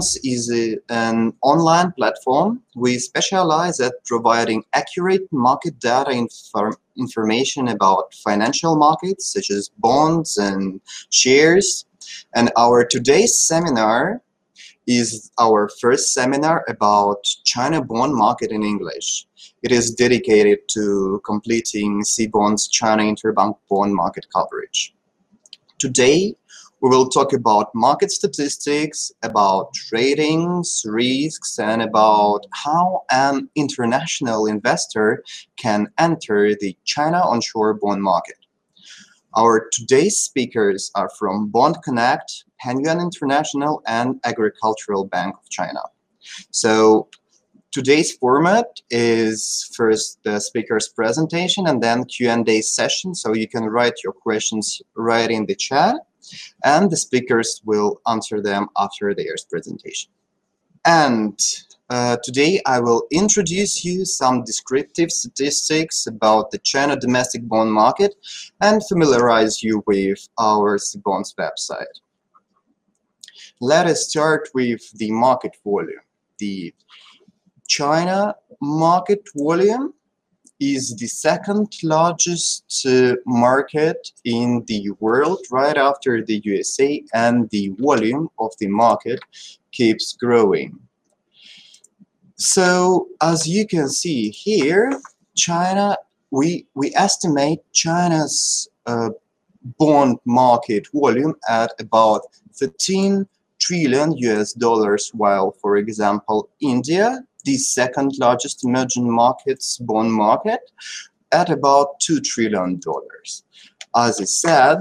Cbonds is an online platform. We specialize at providing accurate market data information about financial markets, such as bonds and shares. And our today's seminar is our first seminar about China bond market in English. It is dedicated to completing Cbonds China interbank bond market coverage. Today, we will talk about market statistics, about tradings, risks, and about how an international investor can enter the China onshore bond market. Our today's speakers are from Bond Connect, Pengyuan International, and Agricultural Bank of China. So today's format is first the speaker's presentation and then Q&A session. So you can write your questions right in the chat, and the speakers will answer them after their presentation. And today I will introduce you some descriptive statistics about the China domestic bond market and familiarize you with our Cbonds website. Let us start with the market volume. The China market volume is the second largest market in the world, right after the USA, and the volume of the market keeps growing. So as you can see here, China, we estimate China's bond market volume at about $13 trillion, while, for example, India, the second largest emerging markets bond market, at about $2 trillion. As I said,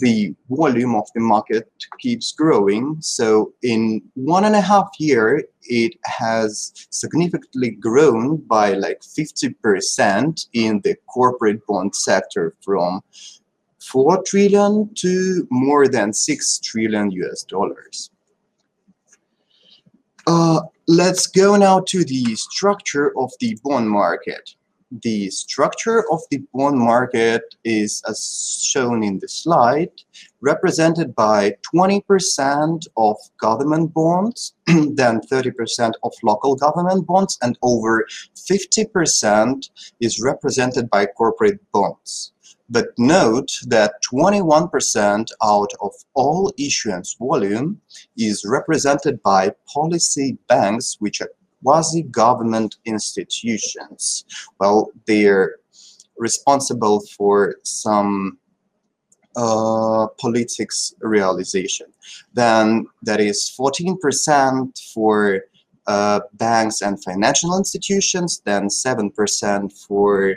the volume of the market keeps growing. So in 1.5 years, it has significantly grown by like 50% in the corporate bond sector, from $4 trillion to more than $6 trillion. Let's go now to the structure of the bond market. The structure of the bond market is, as shown in the slide, represented by 20% of government bonds, then 30% of local government bonds, and over 50% is represented by corporate bonds. But note that 21% out of all issuance volume is represented by policy banks, which are quasi-government institutions. Well, they're responsible for some politics realization. Then that is 14% for banks and financial institutions, then 7% for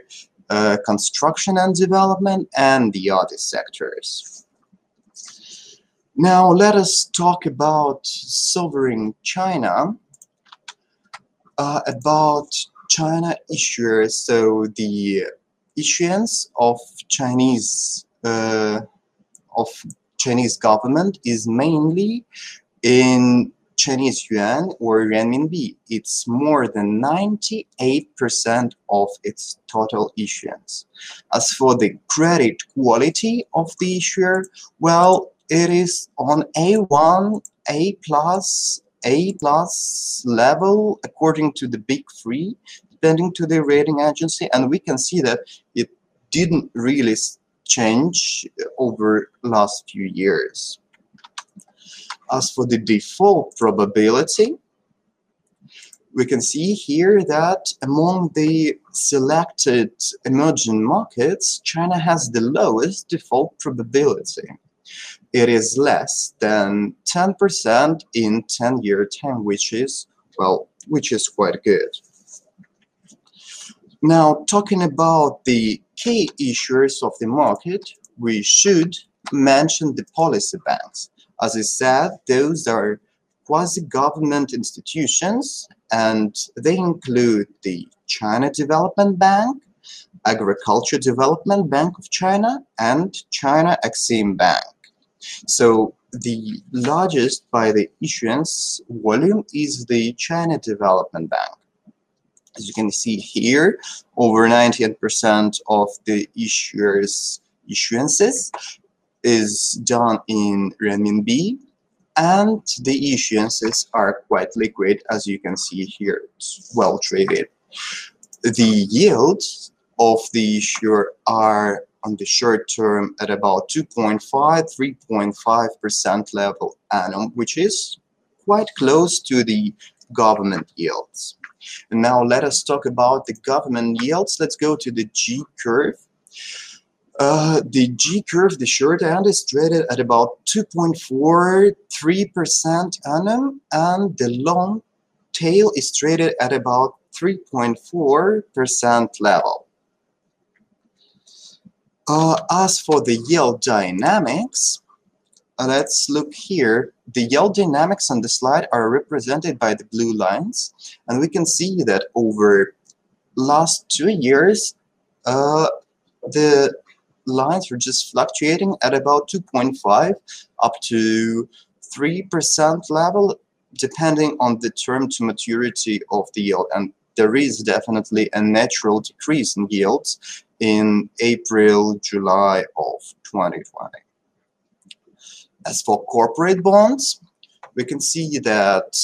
construction and development, and the other sectors. Now let us talk about sovereign China, about China issuers, so the issuance of Chinese government is mainly in Chinese yuan or renminbi. It's more than 98% of its total issuance. As for the credit quality of the issuer, well, it is on A1, A plus level according to the big three, depending to the rating agency, and we can see that it didn't really change over last few years. As for the default probability, we can see here that among the selected emerging markets, China has the lowest default probability. It is less than 10% in 10-year time, which is, well, which is quite good. Now, talking about the key issuers of the market, we should mention the policy banks. As I said, those are quasi-government institutions, and they include the China Development Bank, Agriculture Development Bank of China, and China Exim Bank. So the largest by the issuance volume is the China Development Bank. As you can see here, over 98% of the issuances is done in renminbi, and the issuances are quite liquid, as you can see here. It's well traded. The yields of the issuer are on the short term at about 3.5% level annum, which is quite close to the government yields. And now let us talk about the government yields. Let's go to the G curve. The G curve, the short end, is traded at about 2.43% annum, and the long tail is traded at about 3.4% level. As for the yield dynamics, let's look here. The yield dynamics on the slide are represented by the blue lines, and we can see that over last 2 years, the lines are just fluctuating at about 2.5 up to 3% level, depending on the term to maturity of the yield. And there is definitely a natural decrease in yields in April, July of 2020. As for corporate bonds, we can see that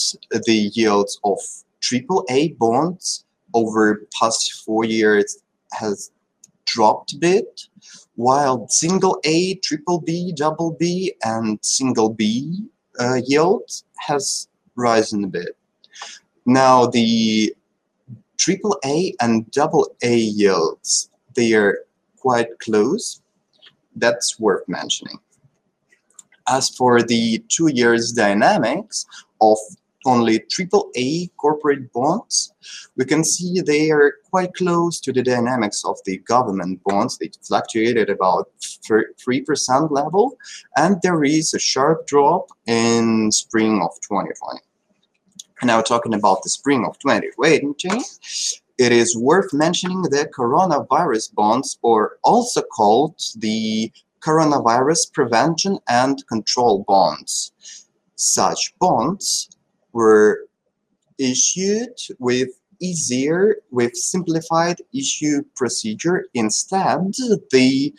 the yields of AAA bonds over past 4 years has dropped a bit, while single A, triple B, double B, and single B yield has risen a bit. Now the triple A and double A yields, they are quite close. That's worth mentioning. As for the 2 years dynamics of only AAA corporate bonds, we can see they are quite close to the dynamics of the government bonds. They fluctuate at about 3% level, and there is a sharp drop in spring of 2020. Now talking about the spring of 2020, it is worth mentioning the coronavirus bonds, or also called the coronavirus prevention and control bonds. Such bonds were issued with simplified issue procedure. Instead, the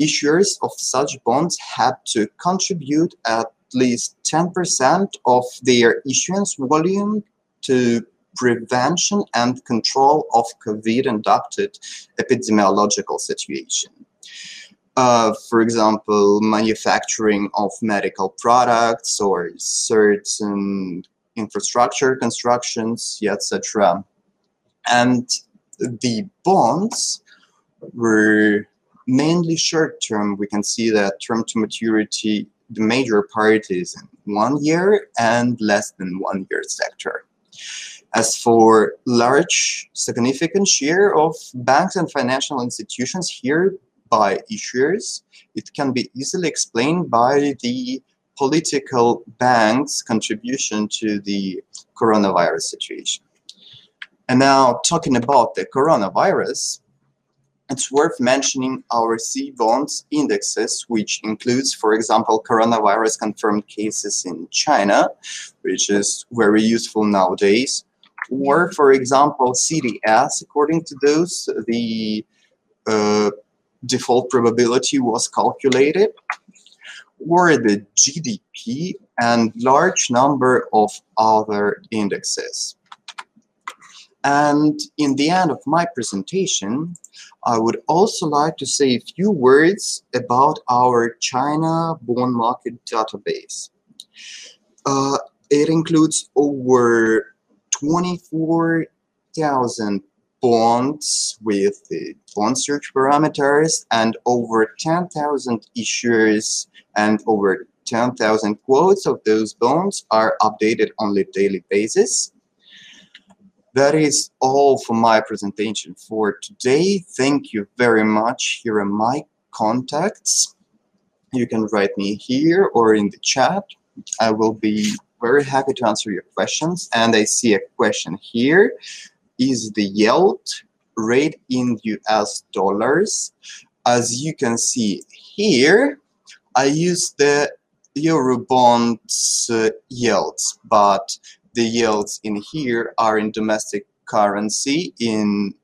issuers of such bonds had to contribute at least 10% of their issuance volume to prevention and control of COVID-induced epidemiological situation. For example, manufacturing of medical products or certain infrastructure constructions, etc. And the bonds were mainly short-term. We can see that term to maturity, the major part is in 1 year and less than 1 year sector. As for large, significant share of banks and financial institutions here, by issuers, it can be easily explained by the political banks' contribution to the coronavirus situation. And now, talking about the coronavirus, it's worth mentioning our Cbonds indexes, which includes, for example, coronavirus confirmed cases in China, which is very useful nowadays, or, for example, CDS. According to those, the default probability was calculated, or the GDP, and large number of other indexes. And in the end of my presentation, I would also like to say a few words about our China bond market database. It includes over 24,000 bonds with the bond search parameters, and over 10,000 issuers, and over 10,000 quotes of those bonds are updated on a daily basis. That is all for my presentation for today. Thank you very much. Here are my contacts. You can write me here or in the chat. I will be very happy to answer your questions. And I see a question here. Is the yield rate in US dollars? As you can see here, I use the Eurobonds yields, but the yields in here are in domestic currency, in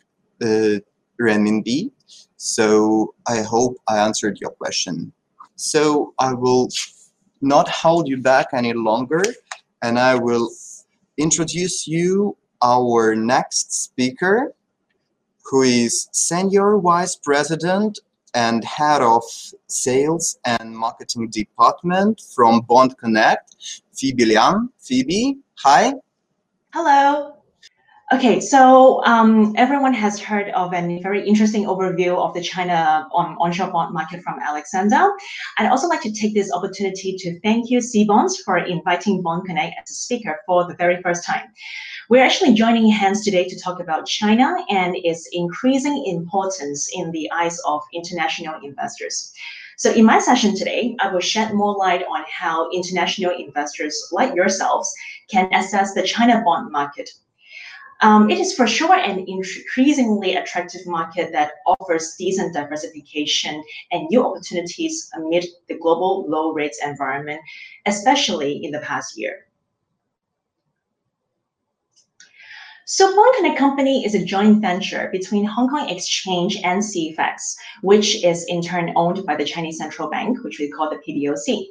renminbi. So I hope I answered your question. So I will not hold you back any longer, and I will introduce you our next speaker, who is Senior Vice President and Head of Sales and Marketing Department from Bond Connect, Phoebe Liang. Phoebe, hi. Hello. Okay, so everyone has heard of a very interesting overview of the China onshore bond market from Alexander. I'd also like to take this opportunity to thank you, Cbonds, for inviting Bond Connect as a speaker for the very first time. We're actually joining hands today to talk about China and its increasing importance in the eyes of international investors. So in my session today, I will shed more light on how international investors like yourselves can assess the China bond market. It is for sure an increasingly attractive market that offers decent diversification and new opportunities amid the global low rates environment, especially in the past year. So Bond Connect Company is a joint venture between Hong Kong Exchange and CFEX, which is in turn owned by the Chinese Central Bank, which we call the PBOC.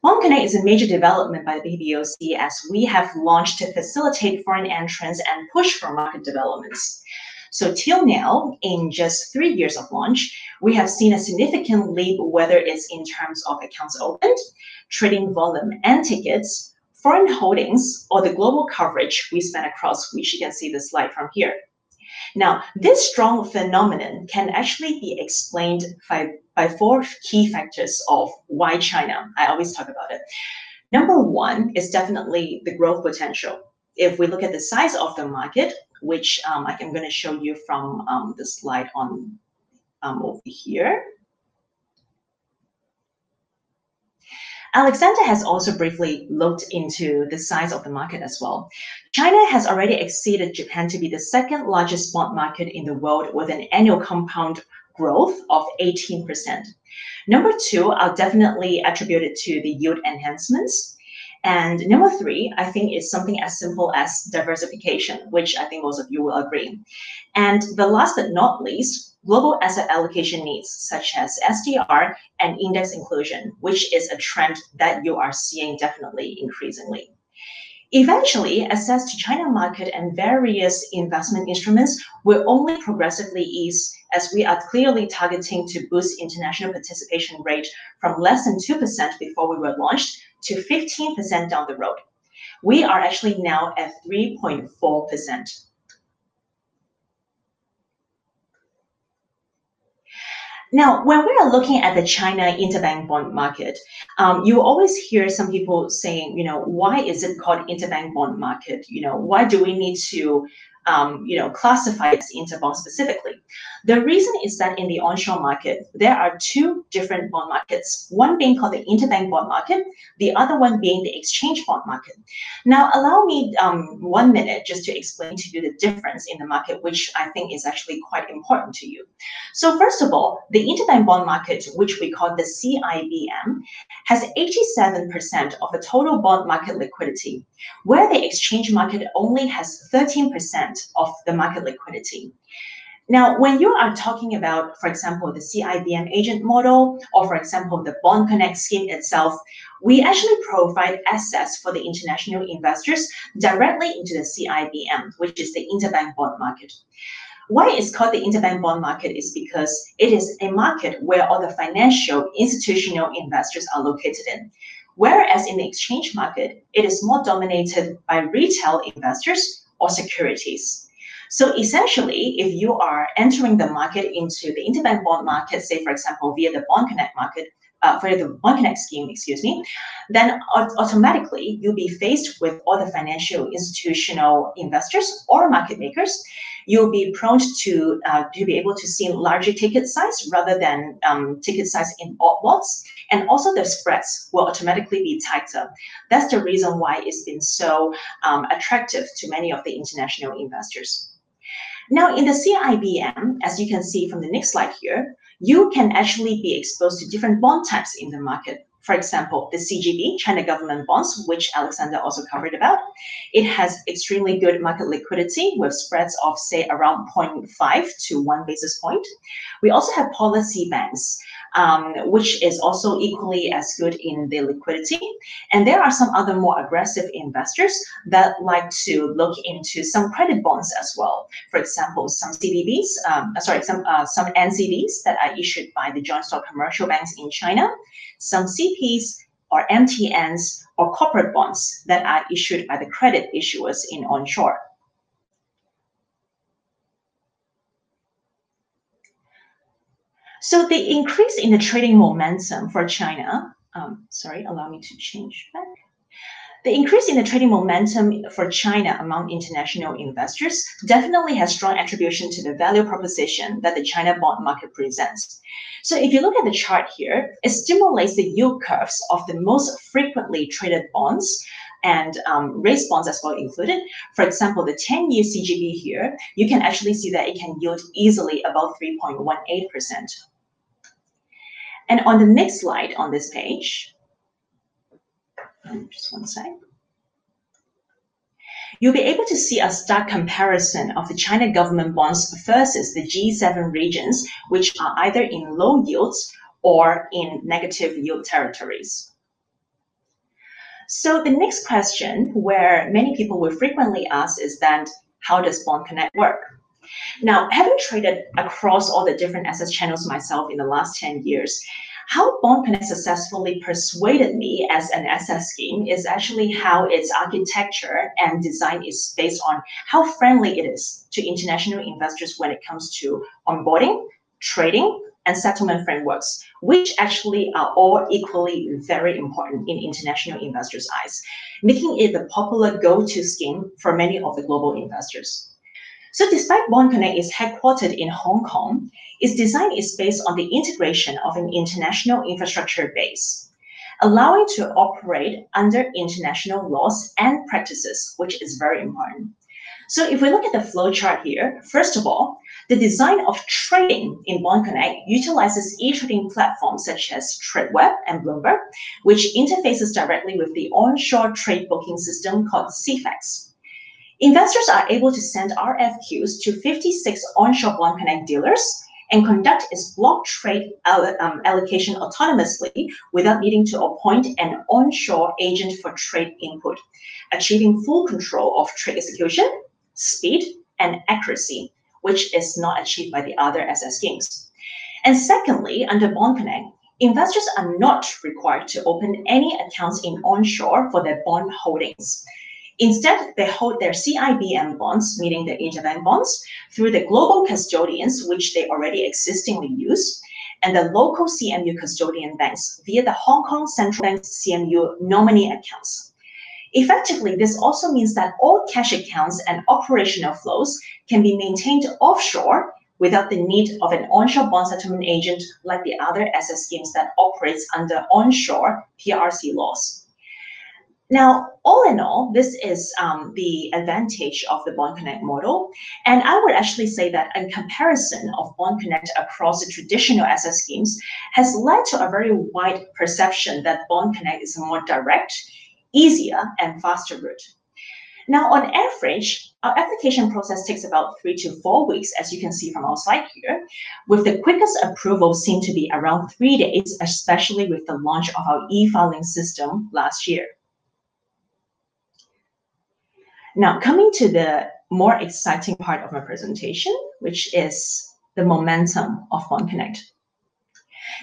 Bond Connect is a major development by the PBOC as we have launched to facilitate foreign entrance and push for market developments. So till now, in just 3 years of launch, we have seen a significant leap, whether it's in terms of accounts opened, trading volume and tickets, foreign holdings, or the global coverage we span across, which you can see the slide from here. Now, this strong phenomenon can actually be explained by four key factors of why China. I always talk about it. Number one is definitely the growth potential. If we look at the size of the market, which I'm going to show you from the slide on over here. Alexander has also briefly looked into the size of the market as well. China has already exceeded Japan to be the second largest bond market in the world with an annual compound growth of 18%. Number two, I'll definitely attribute it to the yield enhancements. And number three, I think is something as simple as diversification, which I think most of you will agree. And the last but not least, global asset allocation needs such as SDR and index inclusion, which is a trend that you are seeing definitely increasingly. Eventually, access to China market and various investment instruments will only progressively ease as we are clearly targeting to boost international participation rate from less than 2% before we were launched to 15% down the road. We are actually now at 3.4%. Now, when we are looking at the China interbank bond market, you always hear some people saying, you know, why is it called interbank bond market? You know, why do we need to, classify it as interbond specifically? The reason is that in the onshore market, there are two different bond markets, one being called the interbank bond market, the other one being the exchange bond market. Now, allow me 1 minute just to explain to you the difference in the market, which I think is actually quite important to you. So first of all, the interbank bond market, which we call the CIBM, has 87% of the total bond market liquidity, where the exchange market only has 13% of the market liquidity. Now, when you are talking about, for example, the CIBM agent model, or for example, the Bond Connect scheme itself, we actually provide access for the international investors directly into the CIBM, which is the interbank bond market. Why it's called the interbank bond market is because it is a market where all the financial institutional investors are located in. Whereas in the exchange market, it is more dominated by retail investors or securities. So essentially, if you are entering the market into the interbank bond market, say for example via the Bond Connect market, via the Bond Connect scheme, excuse me, then automatically you'll be faced with all the financial institutional investors or market makers. You'll be prone to be able to see larger ticket size rather than ticket size in odd lots, and also the spreads will automatically be tighter. That's the reason why it's been so attractive to many of the international investors. Now, in the CIBM, as you can see from the next slide here, you can actually be exposed to different bond types in the market. For example, the CGB, China Government Bonds, which Alexander also covered about, it has extremely good market liquidity with spreads of, say, around 0.5 to 1 basis point. We also have policy banks, which is also equally as good in the liquidity. And there are some other more aggressive investors that like to look into some credit bonds as well. For example, some CDBs, some NCDs that are issued by the joint stock commercial banks in China, some CPs or MTNs or corporate bonds that are issued by the credit issuers in onshore. So the increase in the trading momentum for China, The increase in the trading momentum for China among international investors definitely has strong attribution to the value proposition that the China bond market presents. So if you look at the chart here, it stimulates the yield curves of the most frequently traded bonds and race bonds as well included. For example, the 10-year CGB here, you can actually see that it can yield easily above 3.18%. And on the next slide on this page, you'll be able to see a stark comparison of the China government bonds versus the G7 regions, which are either in low yields or in negative yield territories. So the next question where many people will frequently ask is that, how does Bond Connect work? Now, having traded across all the different asset channels myself in the last 10 years, how Bond Connect successfully persuaded me as an asset scheme is actually how its architecture and design is based on how friendly it is to international investors when it comes to onboarding, trading, and settlement frameworks, which actually are all equally very important in international investors' eyes, making it the popular go-to scheme for many of the global investors. So despite Bond Connect is headquartered in Hong Kong, its design is based on the integration of an international infrastructure base, allowing to operate under international laws and practices, which is very important. So if we look at the flow chart here, first of all, the design of trading in Bond Connect utilizes e-trading platforms such as TradeWeb and Bloomberg, which interfaces directly with the onshore trade booking system called CFAX. Investors are able to send RFQs to 56 onshore Bond Connect dealers and conduct its block trade allocation autonomously without needing to appoint an onshore agent for trade input, achieving full control of trade execution, speed, and accuracy, which is not achieved by the other asset schemes. And secondly, under Bond Connect, investors are not required to open any accounts in onshore for their bond holdings. Instead, they hold their CIBM bonds, meaning the interbank bonds, through the global custodians, which they already existingly use, and the local CMU custodian banks via the Hong Kong Central Bank's CMU nominee accounts. Effectively, this also means that all cash accounts and operational flows can be maintained offshore without the need of an onshore bond settlement agent like the other asset schemes that operates under onshore PRC laws. Now, all in all, this is the advantage of the Bond Connect model. And I would actually say that a comparison of Bond Connect across the traditional asset schemes has led to a very wide perception that Bond Connect is a more direct, easier, and faster route. Now, on average, our application process takes about 3 to 4 weeks, as you can see from our slide here, with the quickest approval seem to be around 3 days, especially with the launch of our e-filing system last year. Now, coming to the more exciting part of my presentation, which is the momentum of Bond Connect.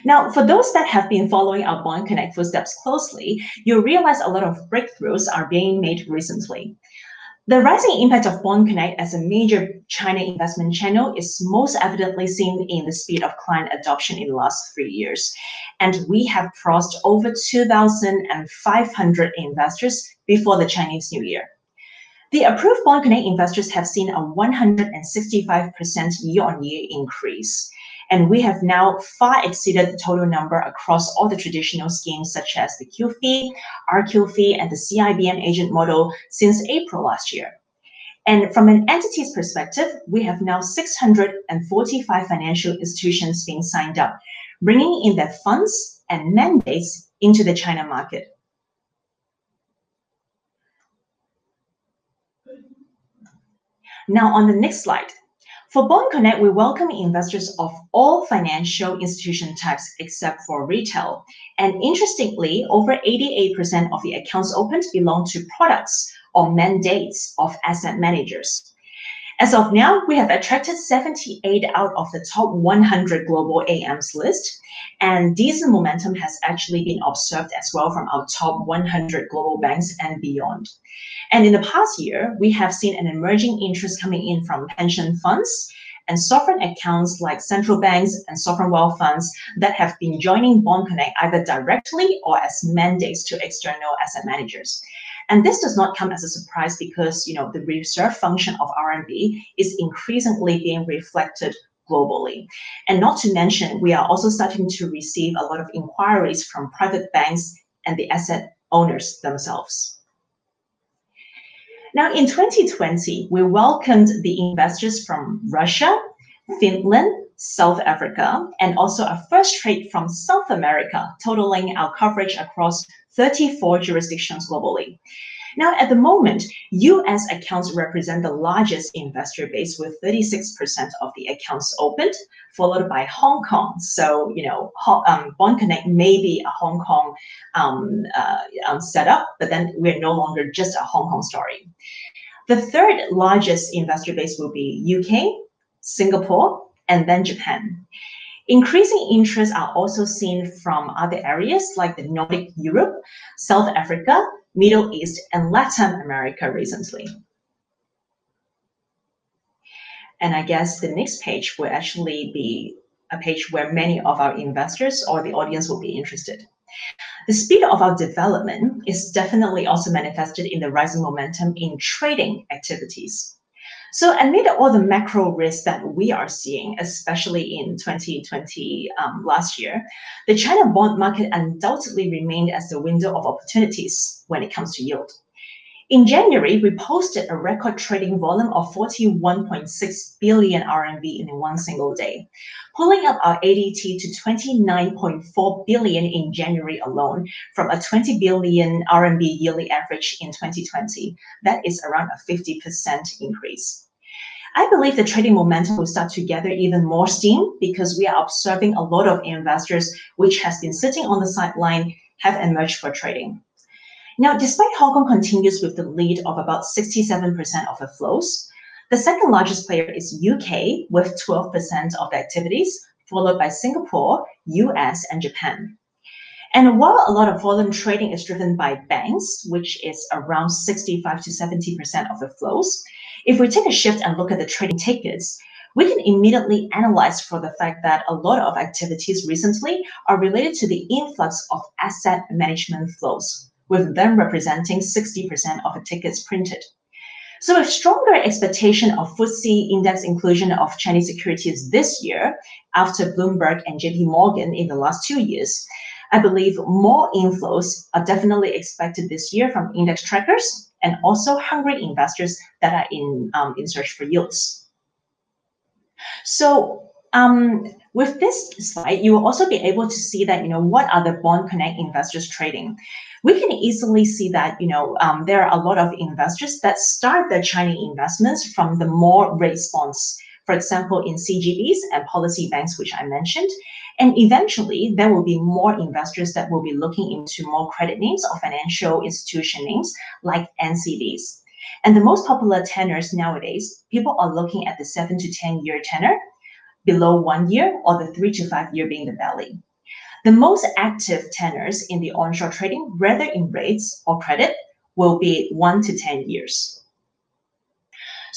Now, for those that have been following our Bond Connect footsteps closely, you'll realize a lot of breakthroughs are being made recently. The rising impact of Bond Connect as a major China investment channel is most evidently seen in the speed of client adoption in the last 3 years. And we have crossed over 2,500 investors before the Chinese New Year. The approved Bond Connect investors have seen a 165% year-on-year increase. And we have now far exceeded the total number across all the traditional schemes such as the Q fee, RQ fee, and the CIBM agent model since April last year. And from an entity's perspective, we have now 645 financial institutions being signed up, bringing in their funds and mandates into the China market. Now on the next slide, for Bond Connect, we welcome investors of all financial institution types except for retail. And interestingly, over 88% of the accounts opened belong to products or mandates of asset managers. As of now, we have attracted 78 out of the top 100 global AMs list, and decent momentum has actually been observed as well from our top 100 global banks and beyond. And in the past year, we have seen an emerging interest coming in from pension funds and sovereign accounts like central banks and sovereign wealth funds that have been joining Bond Connect either directly or as mandates to external asset managers. And this does not come as a surprise because, you know, the reserve function of RMB is increasingly being reflected globally. And not to mention, we are also starting to receive a lot of inquiries from private banks and the asset owners themselves. Now, in 2020, we welcomed the investors from Russia, Finland, South Africa, and also a first trade from South America, totaling our coverage across 34 jurisdictions globally. Now, at the moment, US accounts represent the largest investor base with 36% of the accounts opened, followed by Hong Kong. So, you know, Bond Connect may be a Hong Kong setup, but then we're no longer just a Hong Kong story. The third largest investor base will be UK, Singapore, and then Japan. Increasing interests are also seen from other areas like the Nordic Europe, South Africa, Middle East, and Latin America recently. And I guess the next page will actually be a page where many of our investors or the audience will be interested. The speed of our development is definitely also manifested in the rising momentum in trading activities. So amid all the macro risks that we are seeing, especially in 2020 last year, the China bond market undoubtedly remained as the window of opportunities when it comes to yield. In January, we posted a record trading volume of 41.6 billion RMB in one single day, pulling up our ADT to 29.4 billion in January alone from a 20 billion RMB yearly average in 2020. That is around a 50% increase. I believe the trading momentum will start to gather even more steam because we are observing a lot of investors which has been sitting on the sideline have emerged for trading. Now, despite Hong Kong continues with the lead of about 67% of the flows, the second largest player is UK with 12% of the activities, followed by Singapore, US, and Japan. And while a lot of volume trading is driven by banks, which is around 65 to 70% of the flows, if we take a shift and look at the trading tickets, we can immediately analyze for the fact that a lot of activities recently are related to the influx of asset management flows, with them representing 60% of the tickets printed. So with stronger expectation of FTSE index inclusion of Chinese securities this year, after Bloomberg and JP Morgan in the last 2 years, I believe more inflows are definitely expected this year from index trackers and also hungry investors that are in search for yields. So, with this slide, you will also be able to see that, you know, what are the Bond Connect investors trading? We can easily see that, you know, there are a lot of investors that start their China investments from the more response, for example, in CGBs and policy banks, which I mentioned. And eventually, there will be more investors that will be looking into more credit names or financial institution names like NCDs. And the most popular tenors nowadays, people are looking at the 7 to 10 year tenor, below 1 year, or the 3 to 5 year being the belly. The most active tenors in the onshore trading, whether in rates or credit, will be 1 to 10 years.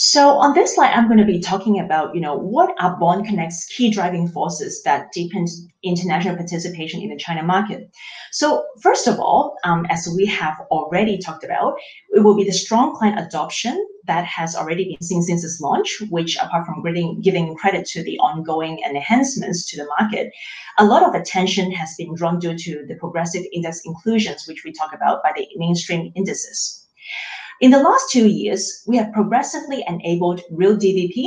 So on this slide, I'm going to be talking about, you know, what are Bond Connect's key driving forces that deepen international participation in the China market. So first of all, as we have already talked about, it will be the strong client adoption that has already been seen since its launch, which apart from giving credit to the ongoing enhancements to the market, a lot of attention has been drawn due to the progressive index inclusions, which we talk about by the mainstream indices. In the last 2 years, we have progressively enabled real DVP.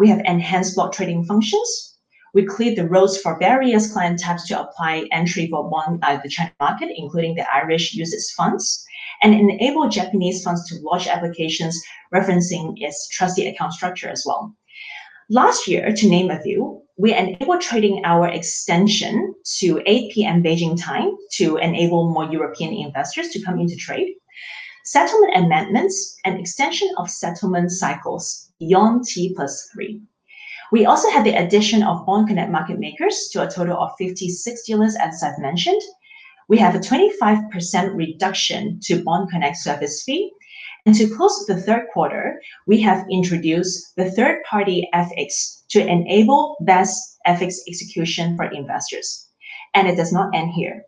We have enhanced block trading functions. We cleared the roads for various client types to apply entry for bond the China market, including the Irish usage funds, and enable Japanese funds to lodge applications referencing its trustee account structure as well. Last year, to name a few, we enabled trading hour extension to 8 p.m. Beijing time to enable more European investors to come into trade, settlement amendments, and extension of settlement cycles beyond T+3. We also had the addition of Bond Connect market makers to a total of 56 dealers, as I've mentioned. We have a 25% reduction to Bond Connect service fee. And to close the third quarter, we have introduced the third-party FX to enable best FX execution for investors. And it does not end here.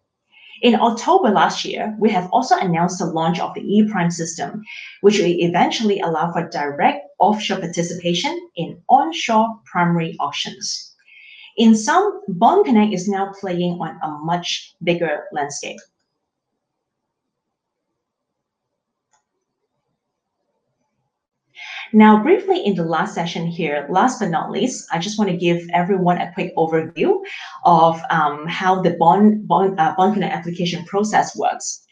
In October last year, we have also announced the launch of the E-Prime system, which will eventually allow for direct offshore participation in onshore primary auctions. In sum, Bond Connect is now playing on a much bigger landscape. Now, briefly in the last session here, last but not least, I just want to give everyone a quick overview of how the Bond Connect application process works.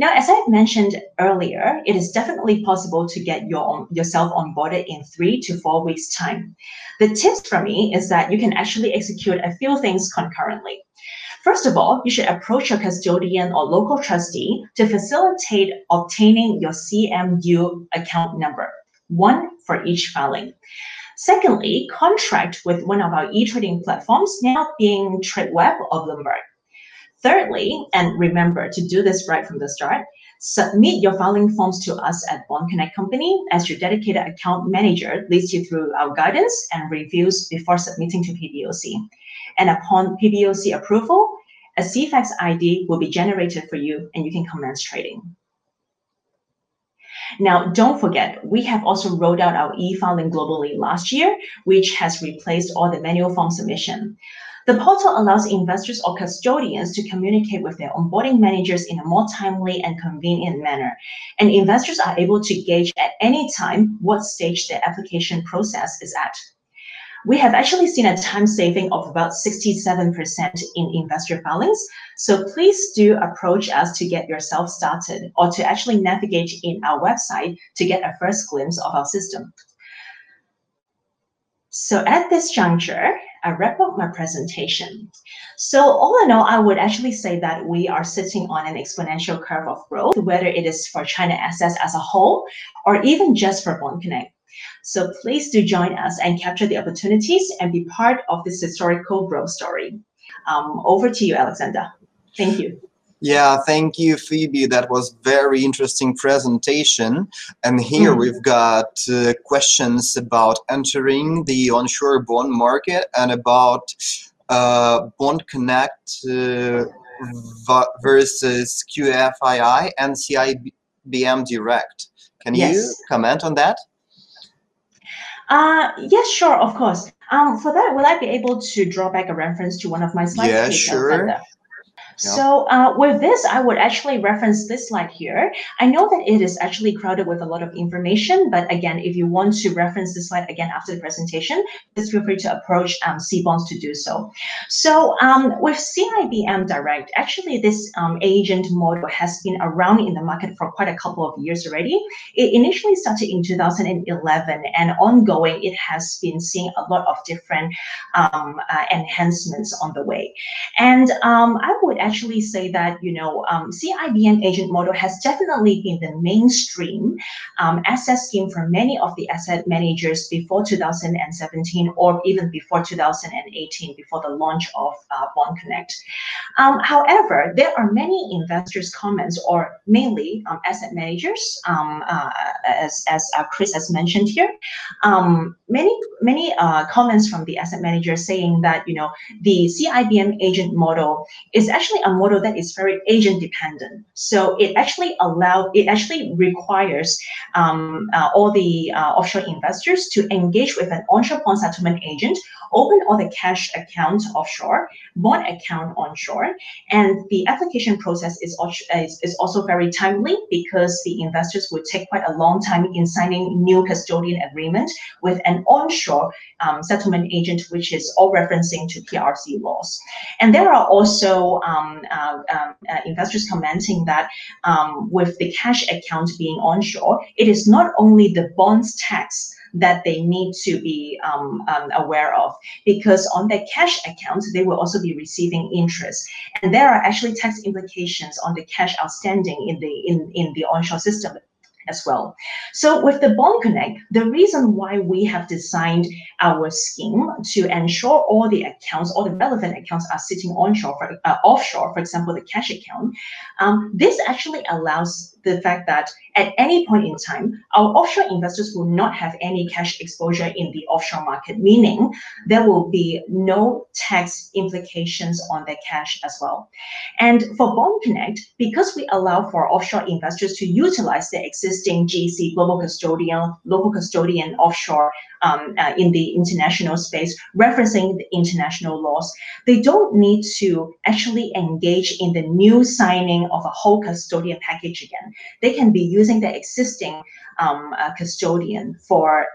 Now, as I've mentioned earlier, it is definitely possible to get yourself onboarded in 3 to 4 weeks' time. The tips for me is that you can actually execute a few things concurrently. First of all, you should approach your custodian or local trustee to facilitate obtaining your CMU account number, one for each filing. Secondly, contract with one of our e-trading platforms, now being TradeWeb or Bloomberg. Thirdly, and remember to do this right from the start, submit your filing forms to us at Bond Connect Company, as your dedicated account manager leads you through our guidance and reviews before submitting to PBOC. And upon PBOC approval, a CFAX ID will be generated for you and you can commence trading. Now, don't forget, we have also rolled out our e-filing globally last year, which has replaced all the manual form submission. The portal allows investors or custodians to communicate with their onboarding managers in a more timely and convenient manner, and investors are able to gauge at any time what stage their application process is at. We have actually seen a time saving of about 67% in investor filings, so please do approach us to get yourself started or to actually navigate in our website to get a first glimpse of our system. So at this juncture, I wrap up my presentation. So all in all, I would actually say that we are sitting on an exponential curve of growth, whether it is for China assets as a whole or even just for Bond Connect. So please do join us and capture the opportunities and be part of this historical growth story. Over to you, Alexander. Thank you. Yeah, thank you, Phoebe. That was very interesting presentation. And here we've got questions about entering the onshore bond market and about Bond Connect versus QFII and CIBM Direct. Can you comment on that? Yes, sure, of course. For that, will I be able to draw back a reference to one of my slides? Yeah, sure. Yeah. So with this, I would actually reference this slide here. I know that it is actually crowded with a lot of information, but again, if you want to reference this slide again after the presentation, please feel free to approach Cbonds to do so. So with CIBM Direct, actually this agent model has been around in the market for quite a couple of years already. It initially started in 2011, and ongoing, it has been seeing a lot of different enhancements on the way. And I would actually say that, you know, CIBM agent model has definitely been the mainstream asset scheme for many of the asset managers before 2017 or even before 2018, before the launch of Bond Connect. However, there are many investors' comments, or mainly asset managers, as Chris has mentioned here, many comments from the asset managers saying that, you know, the CIBM agent model is actually actually a model that is very agent dependent. So it actually requires all the offshore investors to engage with an onshore bond settlement agent, open all the cash accounts offshore, bond account onshore, and the application process is also very timely because the investors would take quite a long time in signing new custodian agreement with an onshore settlement agent, which is all referencing to PRC laws. And there are also investors commenting that with the cash account being onshore, it is not only the bonds tax that they need to be aware of, because on their cash accounts, they will also be receiving interest. And there are actually tax implications on the cash outstanding in the onshore system as well. So with the Bond Connect, the reason why we have designed our scheme to ensure all the accounts, all the relevant accounts are sitting onshore, offshore, for example, the cash account, this actually allows the fact that at any point in time, our offshore investors will not have any cash exposure in the offshore market, meaning there will be no tax implications on their cash as well. And for Bond Connect, because we allow for offshore investors to utilize their existing GC, global custodian, local custodian offshore in the international space, referencing the international laws, they don't need to actually engage in the new signing of a whole custodian package again. They can be using the existing custodian for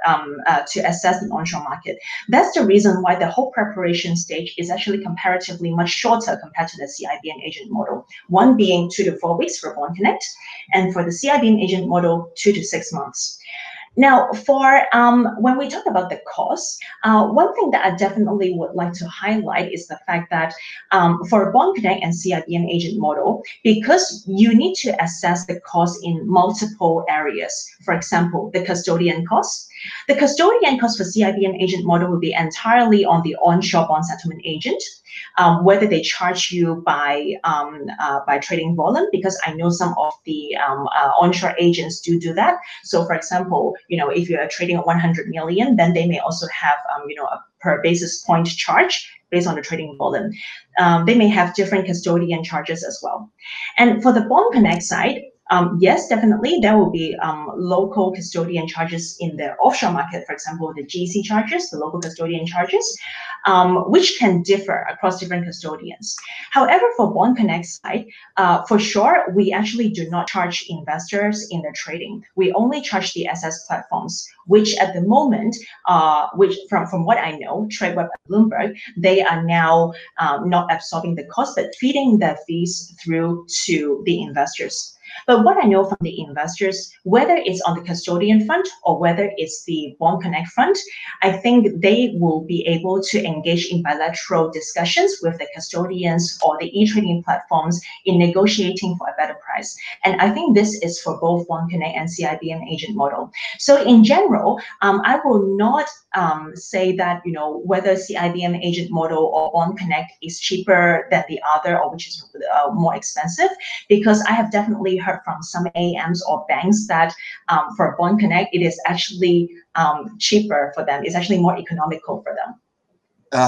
to assess the onshore market. That's the reason why the whole preparation stage is actually comparatively much shorter compared to the CIBN agent model. One being 2 to 4 weeks for Bond Connect, and for the CIBN agent model, 2 to 6 months. Now, for when we talk about the cost, one thing that I definitely would like to highlight is the fact that for Bond Connect and CIBN agent model, because you need to assess the cost in multiple areas, for example, the custodian cost. The custodian cost for CIBN agent model will be entirely on the onshore bond settlement agent, whether they charge you by trading volume, because I know some of the onshore agents do that. So, for example, you know, if you are trading at 100 million, then they may also have you know, a per basis point charge based on the trading volume. They may have different custodian charges as well. And for the Bond Connect side, yes, definitely, there will be local custodian charges in the offshore market, for example, the GC charges, the local custodian charges, which can differ across different custodians. However, for Bond Connect side, for sure, we actually do not charge investors in their trading. We only charge the SS platforms, which at the moment, which from what I know, TradeWeb and Bloomberg, they are now not absorbing the cost, but feeding their fees through to the investors. But what I know from the investors, whether it's on the custodian front or whether it's the Bond Connect front, I think they will be able to engage in bilateral discussions with the custodians or the e-trading platforms in negotiating for a better price. And I think this is for both Bond Connect and CIBN agent model. So in general, I will not say that, you know, whether CIBN agent model or Bond Connect is cheaper than the other or which is more expensive, because I have definitely heard from some AMs or banks that for Bond Connect, it is actually cheaper for them. It's actually more economical for them.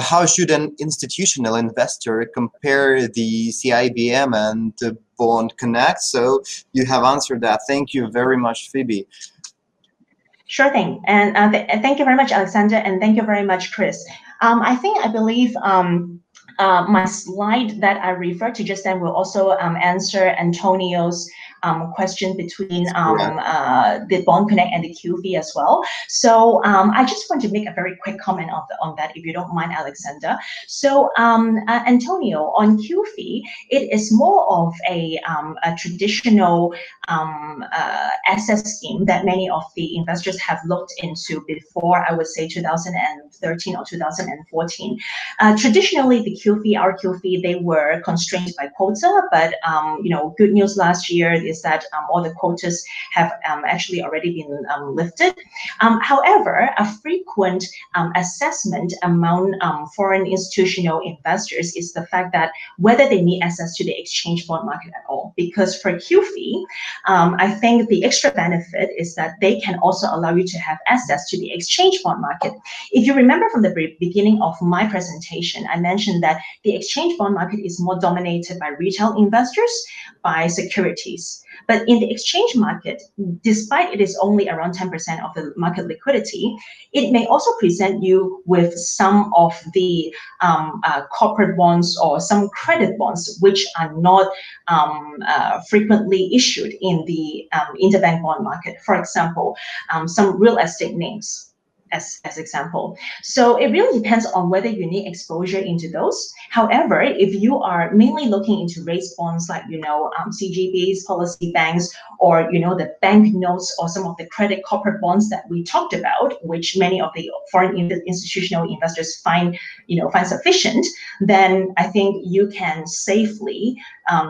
How should an institutional investor compare the CIBM and the Bond Connect? So you have answered that. Thank you very much, Phoebe. Sure thing. And thank you very much, Alexander. And thank you very much, Chris. I believe my slide that I referred to just then will also answer Antonio's question between the Bond Connect and the QV as well. So I just want to make a very quick comment on that, if you don't mind, Alexander. So Antonio, on QV, it is more of a traditional access scheme that many of the investors have looked into before, I would say 2013 or 2014. Traditionally, the QV, RQV, they were constrained by quota, but you know, good news last year. is that all the quotas have actually already been lifted. However, a frequent assessment among foreign institutional investors is the fact that whether they need access to the exchange bond market at all. Because for QFII, I think the extra benefit is that they can also allow you to have access to the exchange bond market. If you remember from the beginning of my presentation, I mentioned that the exchange bond market is more dominated by retail investors, by securities. But in the exchange market, despite it is only around 10% of the market liquidity, it may also present you with some of the corporate bonds or some credit bonds, which are not frequently issued in the interbank bond market. For example, some real estate names. As example. So it really depends on whether you need exposure into those. However, if you are mainly looking into raised bonds like, you know, CGBs, policy banks, or, you know, the bank notes or some of the credit corporate bonds that we talked about, which many of the foreign institutional investors find, you know, find sufficient, then I think you can safely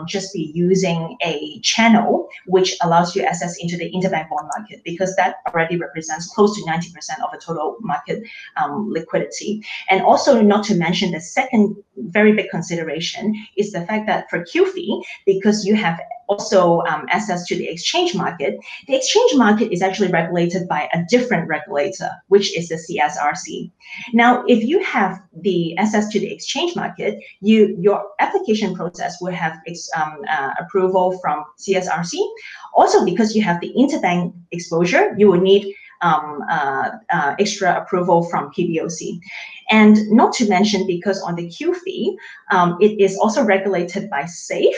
just be using a channel which allows you access into the interbank bond market, because that already represents close to 90% of the total market liquidity. And also, not to mention, the second very big consideration is the fact that for QFII, because you have also access to the exchange market is actually regulated by a different regulator, which is the CSRC. Now, if you have the access to the exchange market, your application process will have approval from CSRC. Also, because you have the interbank exposure, you will need extra approval from PBOC. And not to mention, because on the QFII, it is also regulated by SAFE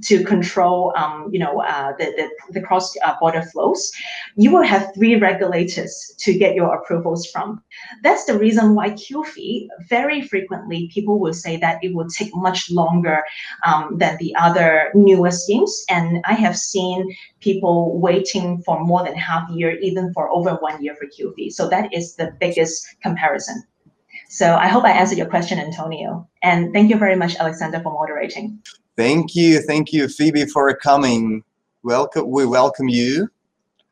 to control, you know, the cross-border flows. You will have three regulators to get your approvals from. That's the reason why QFII, very frequently, people will say that it will take much longer than the other newer schemes. And I have seen people waiting for more than half a year, even for over 1 year for QFII. So that is the biggest comparison. So I hope I answered your question, Antonio. And thank you very much, Alexander, for moderating. Thank you, Phoebe, for coming. Welcome, we welcome you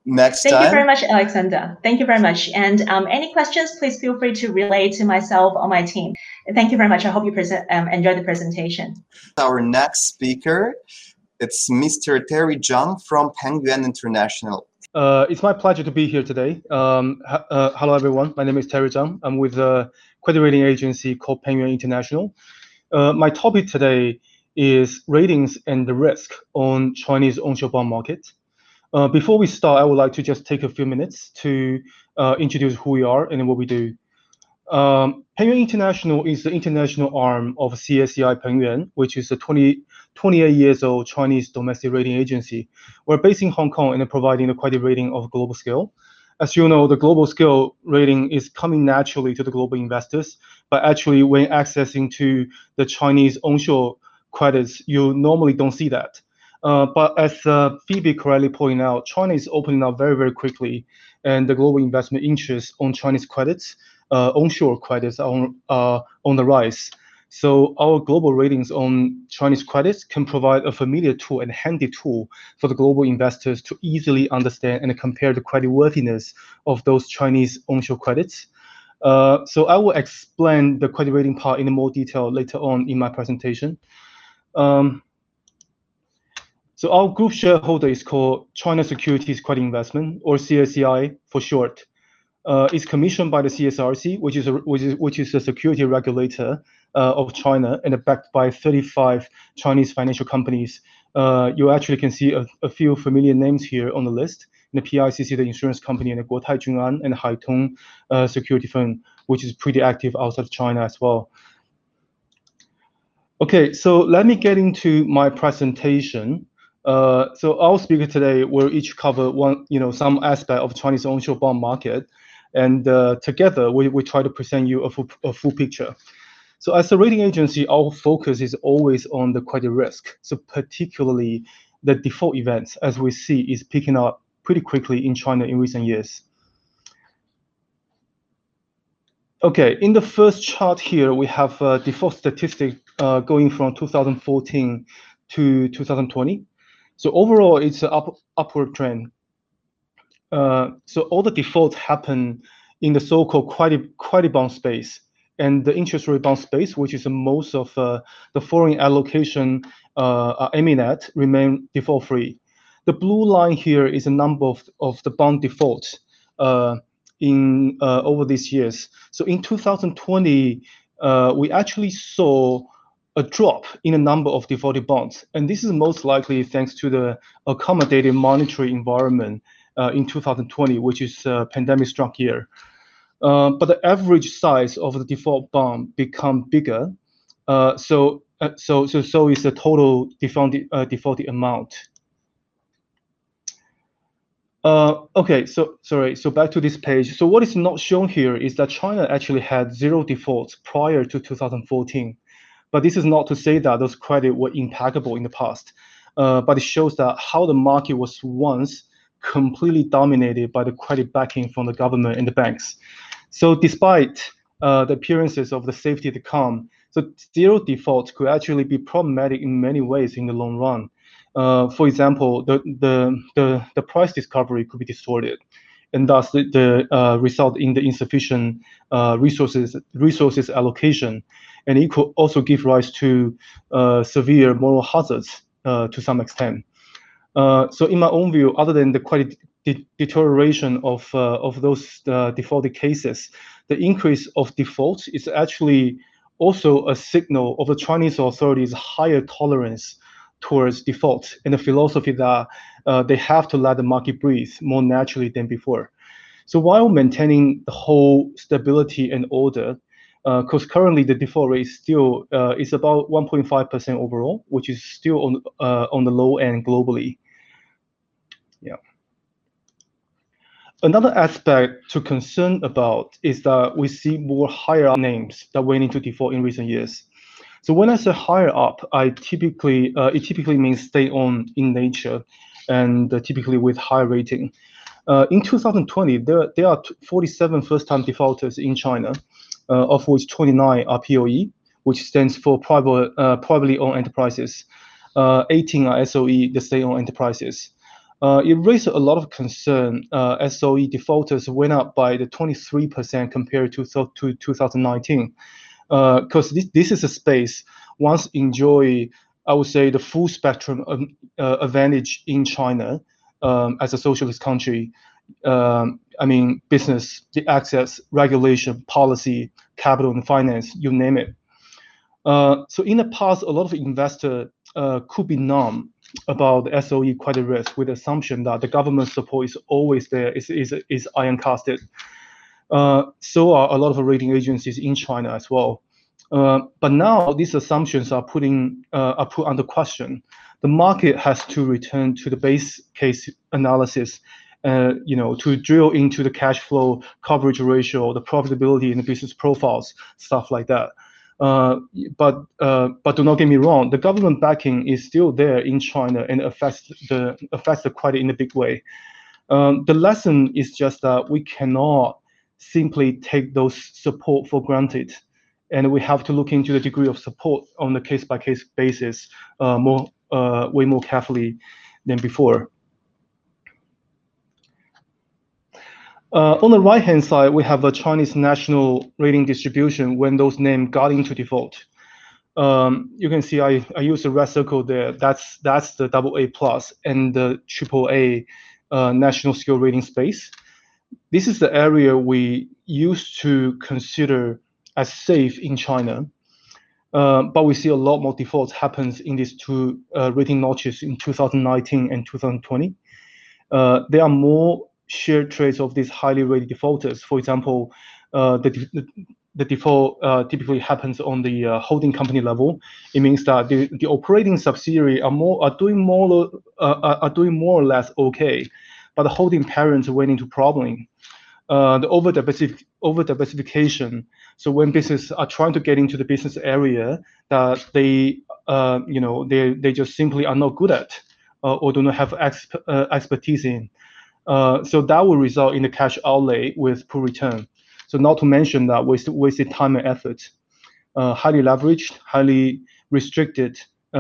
next time. Thank you very much, Alexander. Thank you very much. And any questions, please feel free to relay to myself or my team. And thank you very much. I hope you enjoyed the presentation. Our next speaker, it's Mr. Terry Zhang from Pengyuan International. It's my pleasure to be here today. Hello, everyone. My name is Terry Zhang. I'm with a credit rating agency called Pengyuan International. My topic today is ratings and the risk on Chinese onshore bond market. Before we start, I would like to just take a few minutes to introduce who we are and what we do. Pengyuan International is the international arm of CSEI Pengyuan, which is a 28 years old Chinese domestic rating agency. We're based in Hong Kong and providing the credit rating of global scale. As you know, the global scale rating is coming naturally to the global investors, but actually when accessing to the Chinese onshore credits, you normally don't see that. But as Phoebe correctly pointed out, China is opening up very, very quickly, and the global investment interest on Chinese credits, onshore credits, are on the rise. So our global ratings on Chinese credits can provide a familiar tool and handy tool for the global investors to easily understand and compare the creditworthiness of those Chinese onshore credits. So I will explain the credit rating part in more detail later on in my presentation. So our group shareholder is called China Securities Credit Investment, or CSEI for short. It's commissioned by the CSRC, which is the security regulator of China, and backed by 35 Chinese financial companies. You actually can see a few familiar names here on the list: the PICC, the insurance company, and the Guotai Junan and Haitong security firm, which is pretty active outside of China as well. Okay, so let me get into my presentation. So our speaker today will each cover one, you know, some aspect of Chinese onshore bond market, and together we try to present you a full picture. So as a rating agency, our focus is always on the credit risk. So particularly the default events, as we see, is picking up pretty quickly in China in recent years. Okay, in the first chart here, we have default statistics going from 2014 to 2020. So overall, it's an upward trend. So all the defaults happen in the so-called credit bond space and the interest rate bond space, which is most of the foreign allocation aiming at, remain default-free. The blue line here is a number of the bond defaults in over these years. So in 2020, we actually saw a drop in the number of defaulted bonds, and this is most likely thanks to the accommodative monetary environment in 2020, which is a pandemic-struck year. But the average size of the default bond become bigger, so is the total defaulted amount. Okay, so back to this page. So what is not shown here is that China actually had zero defaults prior to 2014. But this is not to say that those credits were impeccable in the past. But it shows that how the market was once completely dominated by the credit backing from the government and the banks. So despite the appearances of the safety to come, so zero defaults could actually be problematic in many ways in the long run. For example, the price discovery could be distorted, and thus the result in the insufficient resources allocation, and it could also give rise to severe moral hazards to some extent. So in my own view, other than the credit deterioration of those defaulted cases, the increase of defaults is actually also a signal of the Chinese authorities' higher tolerance towards default and the philosophy that they have to let the market breathe more naturally than before. So while maintaining the whole stability and order, because currently the default rate still is about 1.5% overall, which is still on the low end globally. Yeah. Another aspect to concern about is that we see more higher up names that went into default in recent years. So when I say higher up, it typically means state-owned in nature, and typically with high rating. In 2020, there are 47 first-time defaulters in China, of which 29 are POE, which stands for privately owned enterprises. 18 are SOE, the state-owned enterprises. It raised a lot of concern. SOE defaulters went up by the 23% compared to 2019. Because this is a space once enjoy, I would say, the full spectrum advantage in China as a socialist country. I mean, business, the access, regulation, policy, capital, and finance, you name it. So in the past, a lot of investors could be numb about SOE credit risk with the assumption that the government support is always there, is iron-casted. So are a lot of rating agencies in China as well. But now these assumptions are put under question. The market has to return to the base case analysis, to drill into the cash flow coverage ratio, the profitability and the business profiles, stuff like that. But do not get me wrong, the government backing is still there in China and affects the credit in a big way. The lesson is just that we cannot simply take those support for granted, and we have to look into the degree of support on the case-by-case basis way more carefully than before. On the right-hand side, we have a Chinese national rating distribution when those names got into default. You can see I use the red circle there. That's the AA+ and the AAA national scale rating space. This is the area we used to consider as safe in China, but we see a lot more defaults happens in these two rating notches in 2019 and 2020. There are more shared traits of these highly rated defaulters. For example, the default typically happens on the holding company level. It means that the operating subsidiary are doing more or less okay, but the holding parents went into problem. The over-diversification. So when businesses are trying to get into the business area that they just simply are not good at or do not have expertise in. So that will result in the cash outlay with poor return. So not to mention that wasted time and effort, highly leveraged, highly restricted,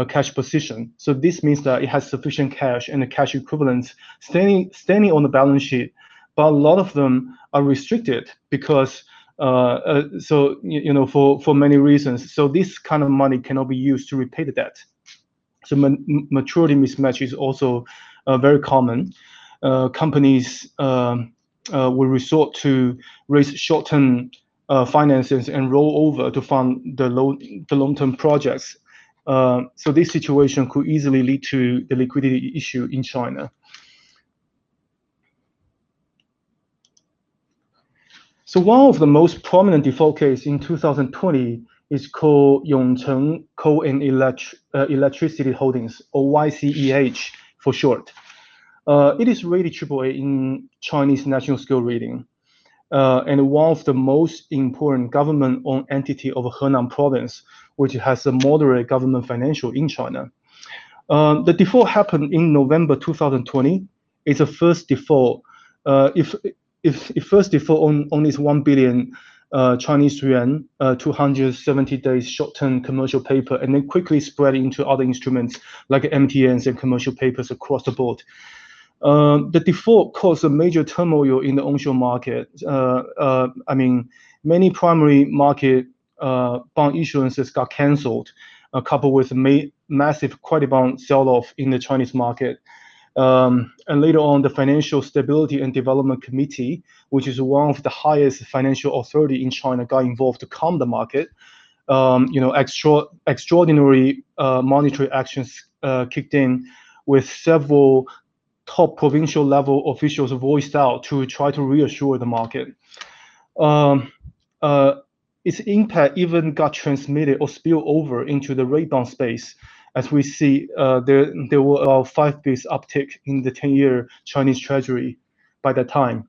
cash position. So this means that it has sufficient cash and cash equivalents standing on the balance sheet, but a lot of them are restricted because for many reasons. So this kind of money cannot be used to repay the debt. So maturity mismatch is also very common. Companies will resort to raise short-term finances and roll over to fund the long-term projects. So this situation could easily lead to the liquidity issue in China. So one of the most prominent default cases in 2020 is called Yongcheng Coal and Electricity Holdings, or YCEH for short. It is rated AAA in Chinese national scale rating, and one of the most important government-owned entity of Henan province, which has a moderate government financial in China. The default happened in November 2020. It's a first default. If first default on this 1 billion Chinese yuan, 270 days short-term commercial paper, and then quickly spread into other instruments like MTNs and commercial papers across the board. The default caused a major turmoil in the onshore market. Many primary market bond issuances got canceled, coupled with massive credit bond sell-off in the Chinese market. And later on, the Financial Stability and Development Committee, which is one of the highest financial authority in China, got involved to calm the market. Extraordinary monetary actions kicked in, with several top provincial level officials voiced out to try to reassure the market. Its impact even got transmitted or spilled over into the rate bond space. As we see, there were about 5 basis uptick in the 10-year Chinese Treasury by that time.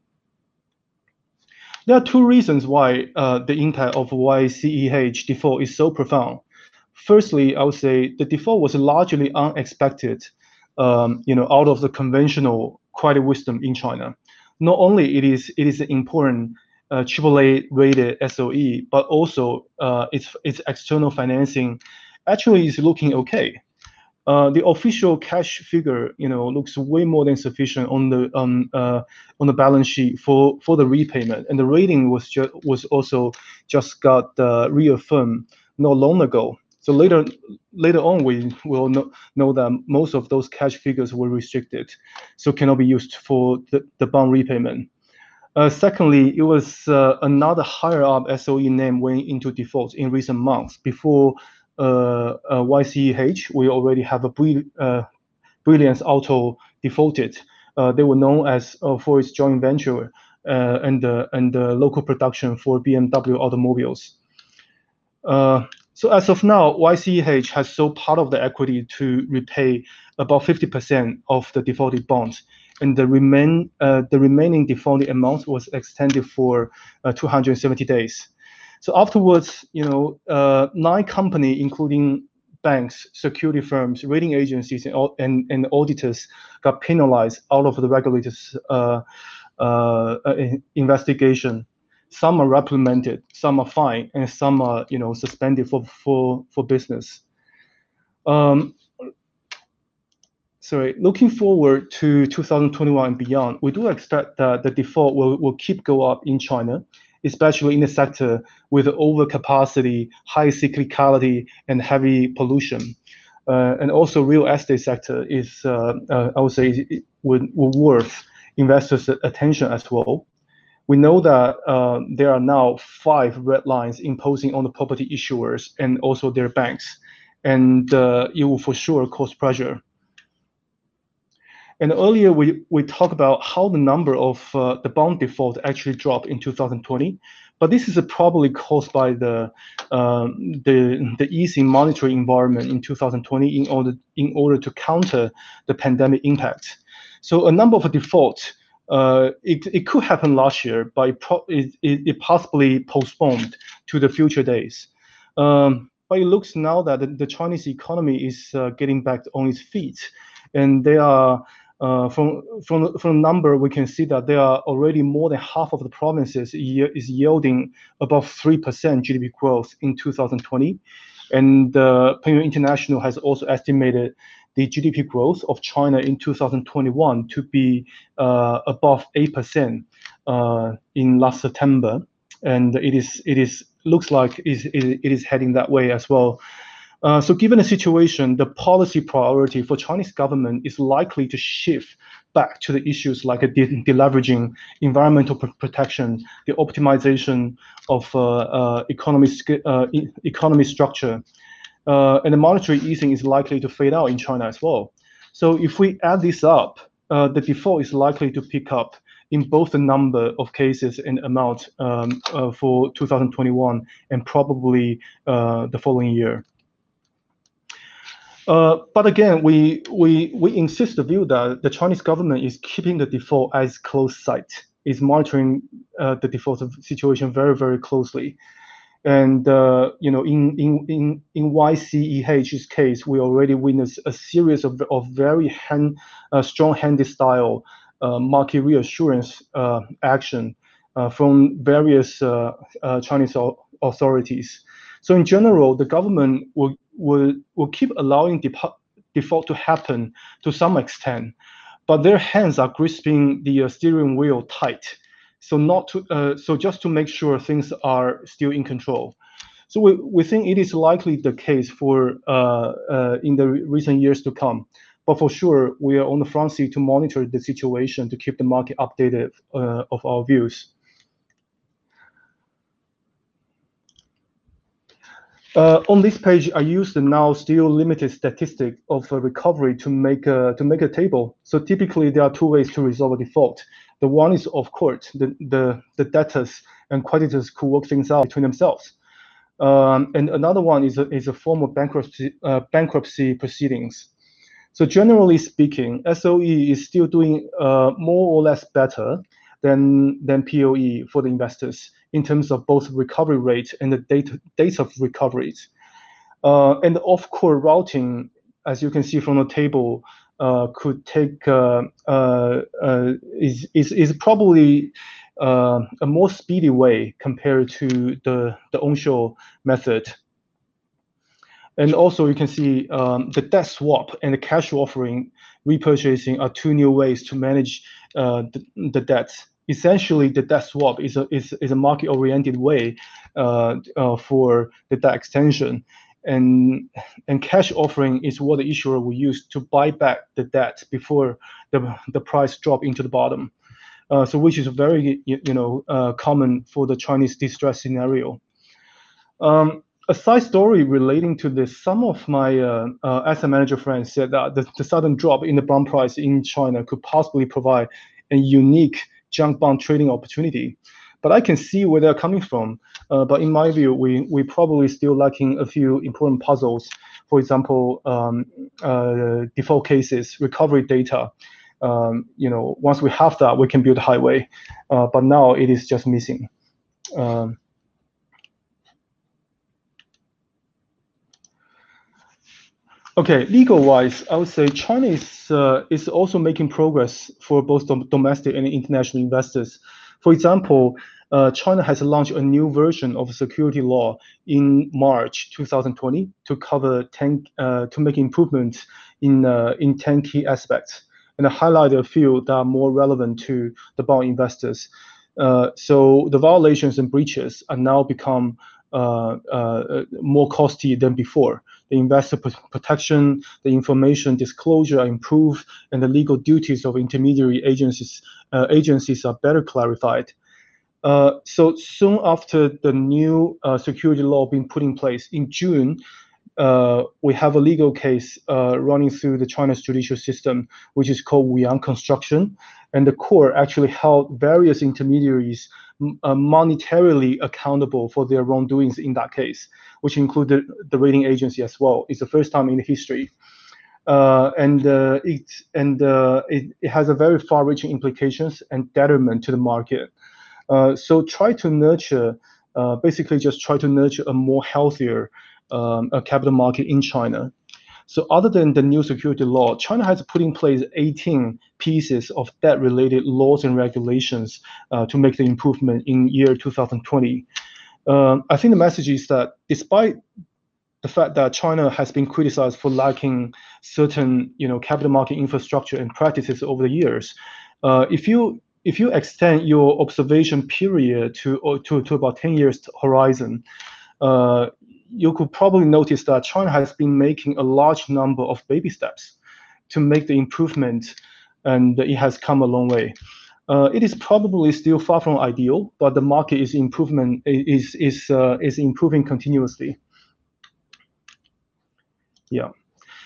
There are two reasons why the impact of YCEH default is so profound. Firstly, I would say the default was largely unexpected, out of the conventional credit wisdom in China. Not only it is an important AAA rated SOE, but also its external financing actually is looking okay. The official cash figure, looks way more than sufficient on the balance sheet for the repayment, and the rating was also just got reaffirmed not long ago. So later on, we will know that most of those cash figures were restricted, so cannot be used for the bond repayment. Secondly, it was another higher up SOE name went into default in recent months before. YCEH, we already have a Brilliance Auto defaulted. They were known as for its joint venture and local production for BMW automobiles. So as of now, YCEH has sold part of the equity to repay about 50% of the defaulted bonds, and the remaining defaulted amount was extended for 270 days. So afterwards, 9 companies, including banks, security firms, rating agencies, and auditors, got penalized out of the regulators' investigation. Some are reprimanded, some are fined, and some are, suspended for business. Looking forward to 2021 and beyond, we do expect that the default will keep go up in China, especially in the sector with overcapacity, high cyclicality, and heavy pollution. And also real estate sector is, I would say, it would worth investors' attention as well. We know that there are now 5 red lines imposing on the property issuers and also their banks, and it will for sure cause pressure. And earlier we talked about how the number of the bond default actually dropped in 2020, but this is probably caused by the easing monetary environment in 2020 in order to counter the pandemic impact. So a number of defaults, it could happen last year, but it possibly postponed to the future days. But it looks now that the Chinese economy is getting back on its feet, and they are. From number, we can see that there are already more than half of the provinces is yielding above 3% GDP growth in 2020, And Pengyuan International has also estimated the GDP growth of China in 2021 to be above 8% in last September, and it looks like it is heading that way as well. So given the situation, the policy priority for Chinese government is likely to shift back to the issues like deleveraging, environmental protection, the optimization of economy structure, and the monetary easing is likely to fade out in China as well. So if we add this up, the default is likely to pick up in both the number of cases and amount for 2021 and probably the following year. But again, we insist the view that the Chinese government is keeping the default as close sight, is monitoring the default situation very, very closely. And you know, in YCEH's case, we already witnessed a series of very strong-handed style market reassurance action from various Chinese authorities. So in general, the government will keep allowing default to happen to some extent, but their hands are grasping the steering wheel tight, so just to make sure things are still in control. So we think it is likely the case for in the recent years to come, but for sure we are on the front seat to monitor the situation to keep the market updated of our views. On this page, I use the now still limited statistic of recovery to make a table. So typically, there are two ways to resolve a default. The one is, of course, the debtors and creditors could work things out between themselves, and another one is a form of bankruptcy proceedings. So generally speaking, SOE is still doing more or less better than POE for the investors in terms of both recovery rate and the dates of recoveries. And the off-core routing, as you can see from the table, is probably a more speedy way compared to the onshore method. And also you can see the debt swap and the cash offering repurchasing are two new ways to manage the debts. Essentially, the debt swap is a market-oriented way for the debt extension, and cash offering is what the issuer will use to buy back the debt before the price drop into the bottom. So which is very common for the Chinese distress scenario. A side story relating to this: some of my asset manager friends said that the sudden drop in the bond price in China could possibly provide a unique junk bond trading opportunity, but I can see where they're coming from. But in my view, we probably still lacking a few important puzzles. For example, default cases, recovery data. Once we have that, we can build a highway. But now it is just missing. Okay, legal-wise, I would say China is also making progress for both domestic and international investors. For example, China has launched a new version of security law in March 2020 to cover to make improvements in 10 key aspects, and I highlighted a few that are more relevant to the bond investors. So the violations and breaches are now become more costly than before. The investor protection, the information disclosure are improved, and the legal duties of intermediary agencies are better clarified. So soon after the new security law being put in place in June, we have a legal case running through the China's judicial system, which is called Wuyang Construction, and the court actually held various intermediaries monetarily accountable for their wrongdoings in that case, which included the rating agency as well. It's the first time in history, and it has a very far-reaching implications and detriment to the market. So try to nurture, basically just try to nurture a more healthier capital market in China. So other than the new security law, China has put in place 18 pieces of debt-related laws and regulations to make the improvement in year 2020. I think the message is that despite the fact that China has been criticized for lacking certain, capital market infrastructure and practices over the years. If you extend your observation period to about 10 years horizon, you could probably notice that China has been making a large number of baby steps to make the improvement, and it has come a long way. It is probably still far from ideal, but the market is improving continuously. Yeah.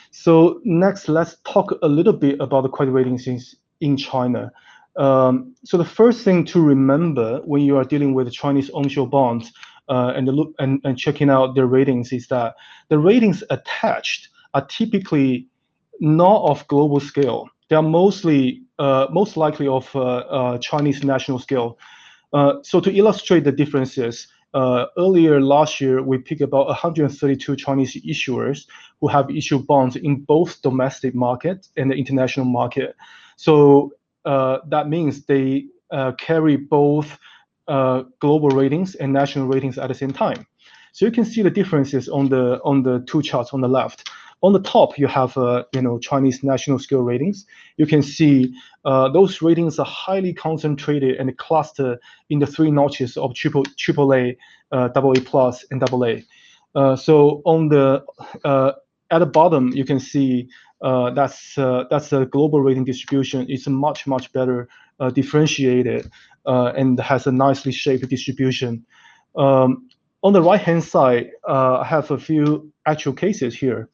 So next, let's talk a little bit about the credit ratings in China. So the first thing to remember when you are dealing with Chinese onshore bonds and checking out their ratings is that the ratings attached are typically not of global scale. They are most likely of Chinese national scale. So to illustrate the differences, earlier last year we picked about 132 Chinese issuers who have issued bonds in both domestic market and the international market. So that means they carry both global ratings and national ratings at the same time. So you can see the differences on the two charts on the left. On the top, you have Chinese national scale ratings. You can see those ratings are highly concentrated and clustered in the three notches of AAA, AA+ and AA. So on the at the bottom, you can see that's a global rating distribution. It's much better differentiated and has a nicely shaped distribution. On the right-hand side, I have a few actual cases here.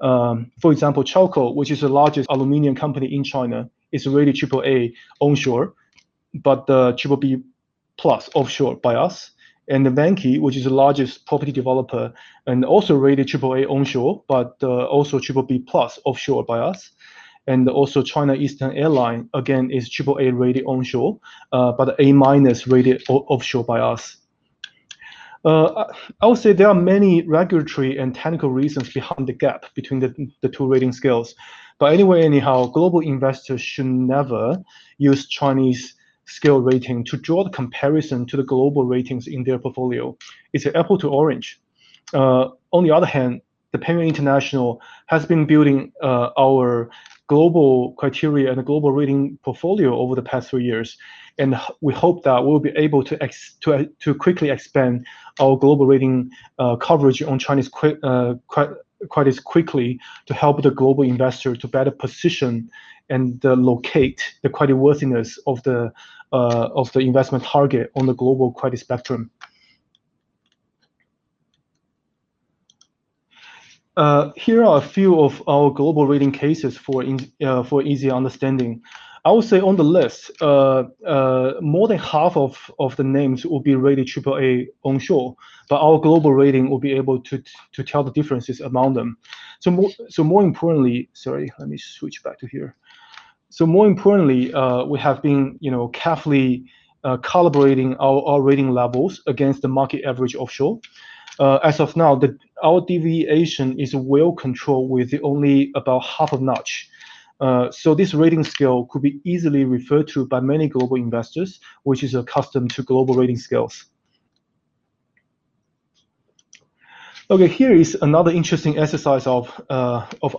For example, Chalco, which is the largest aluminum company in China, is rated AAA onshore, but BBB+ offshore by us. And the Vanke, which is the largest property developer, and also rated AAA onshore, but also BBB+ offshore by us. And also China Eastern Airline, again, is AAA rated onshore, but A- rated offshore by us. I would say there are many regulatory and technical reasons behind the gap between the two rating scales. But anyhow, global investors should never use Chinese scale rating to draw the comparison to the global ratings in their portfolio. It's an apple to orange. On the other hand, the Pengyuan International has been building our global criteria and the global rating portfolio over the past 3 years. And we hope that we'll be able to quickly expand our global rating coverage on Chinese quite as quickly to help the global investor to better position and locate the creditworthiness of the investment target on the global credit spectrum. Here are a few of our global rating cases for easier understanding. I would say on the list, more than half of the names will be rated AAA onshore, but our global rating will be able to tell the differences among them. So more importantly, sorry, let me switch back to here. So more importantly, we have been carefully calibrating our rating levels against the market average offshore. As of now, our deviation is well controlled with only about half a notch. So this rating scale could be easily referred to by many global investors, which is accustomed to global rating scales. Okay, here is another interesting exercise of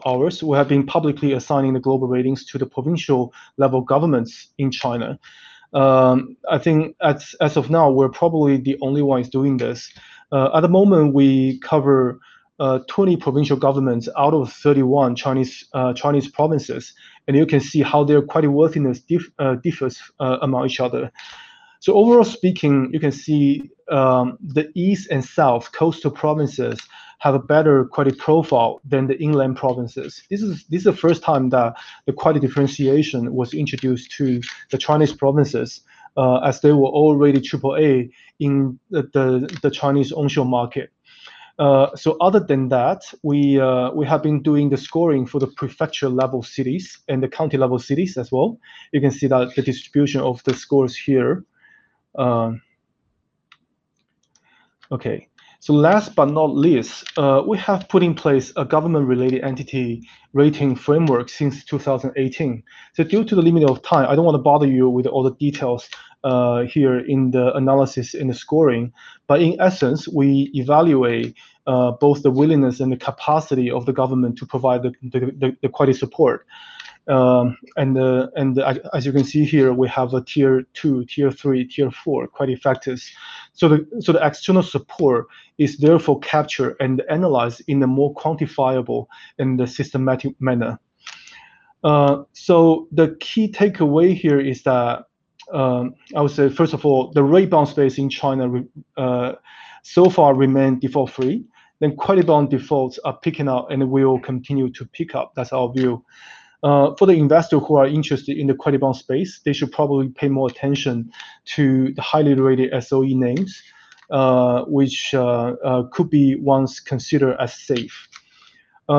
ours. We have been publicly assigning the global ratings to the provincial level governments in China. I think as of now, we're probably the only ones doing this. At the moment, we cover 20 provincial governments out of 31 Chinese provinces, and you can see how their creditworthiness differs among each other. So overall speaking, you can see the east and south coastal provinces have a better credit profile than the inland provinces. This is the first time that the credit differentiation was introduced to the Chinese provinces, as they were already AAA in the Chinese onshore market. So other than that, we have been doing the scoring for the prefecture level cities and the county level cities as well. You can see that the distribution of the scores here. Okay, so last but not least, we have put in place a government-related entity rating framework since 2018. So due to the limit of time, I don't want to bother you with all the details here in the analysis and the scoring, but in essence, we evaluate both the willingness and the capacity of the government to provide the quality support. And as you can see here, we have a Tier 2, Tier 3, Tier 4 quality factors. So the external support is therefore captured and analyzed in a more quantifiable and the systematic manner. So the key takeaway here is that I would say, first of all, the rate bond space in China so far remain default-free. Then quality bond defaults are picking up and will continue to pick up. That's our view. For the investors who are interested in the quality bond space, they should probably pay more attention to the highly rated SOE names, which could be once considered as safe.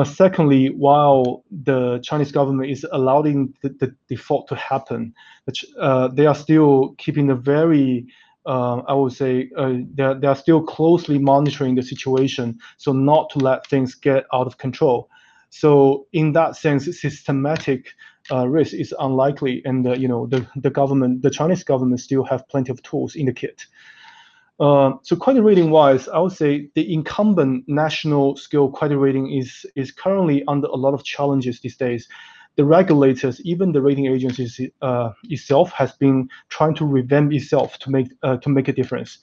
Secondly, while the Chinese government is allowing the default to happen, they are still keeping a very, I would say, they are still closely monitoring the situation, so not to let things get out of control. So in that sense, systematic risk is unlikely, and the Chinese government still have plenty of tools in the kit. So credit rating wise, I would say the incumbent national scale credit rating is currently under a lot of challenges these days. The regulators, even the rating agencies itself, has been trying to revamp itself to make a difference.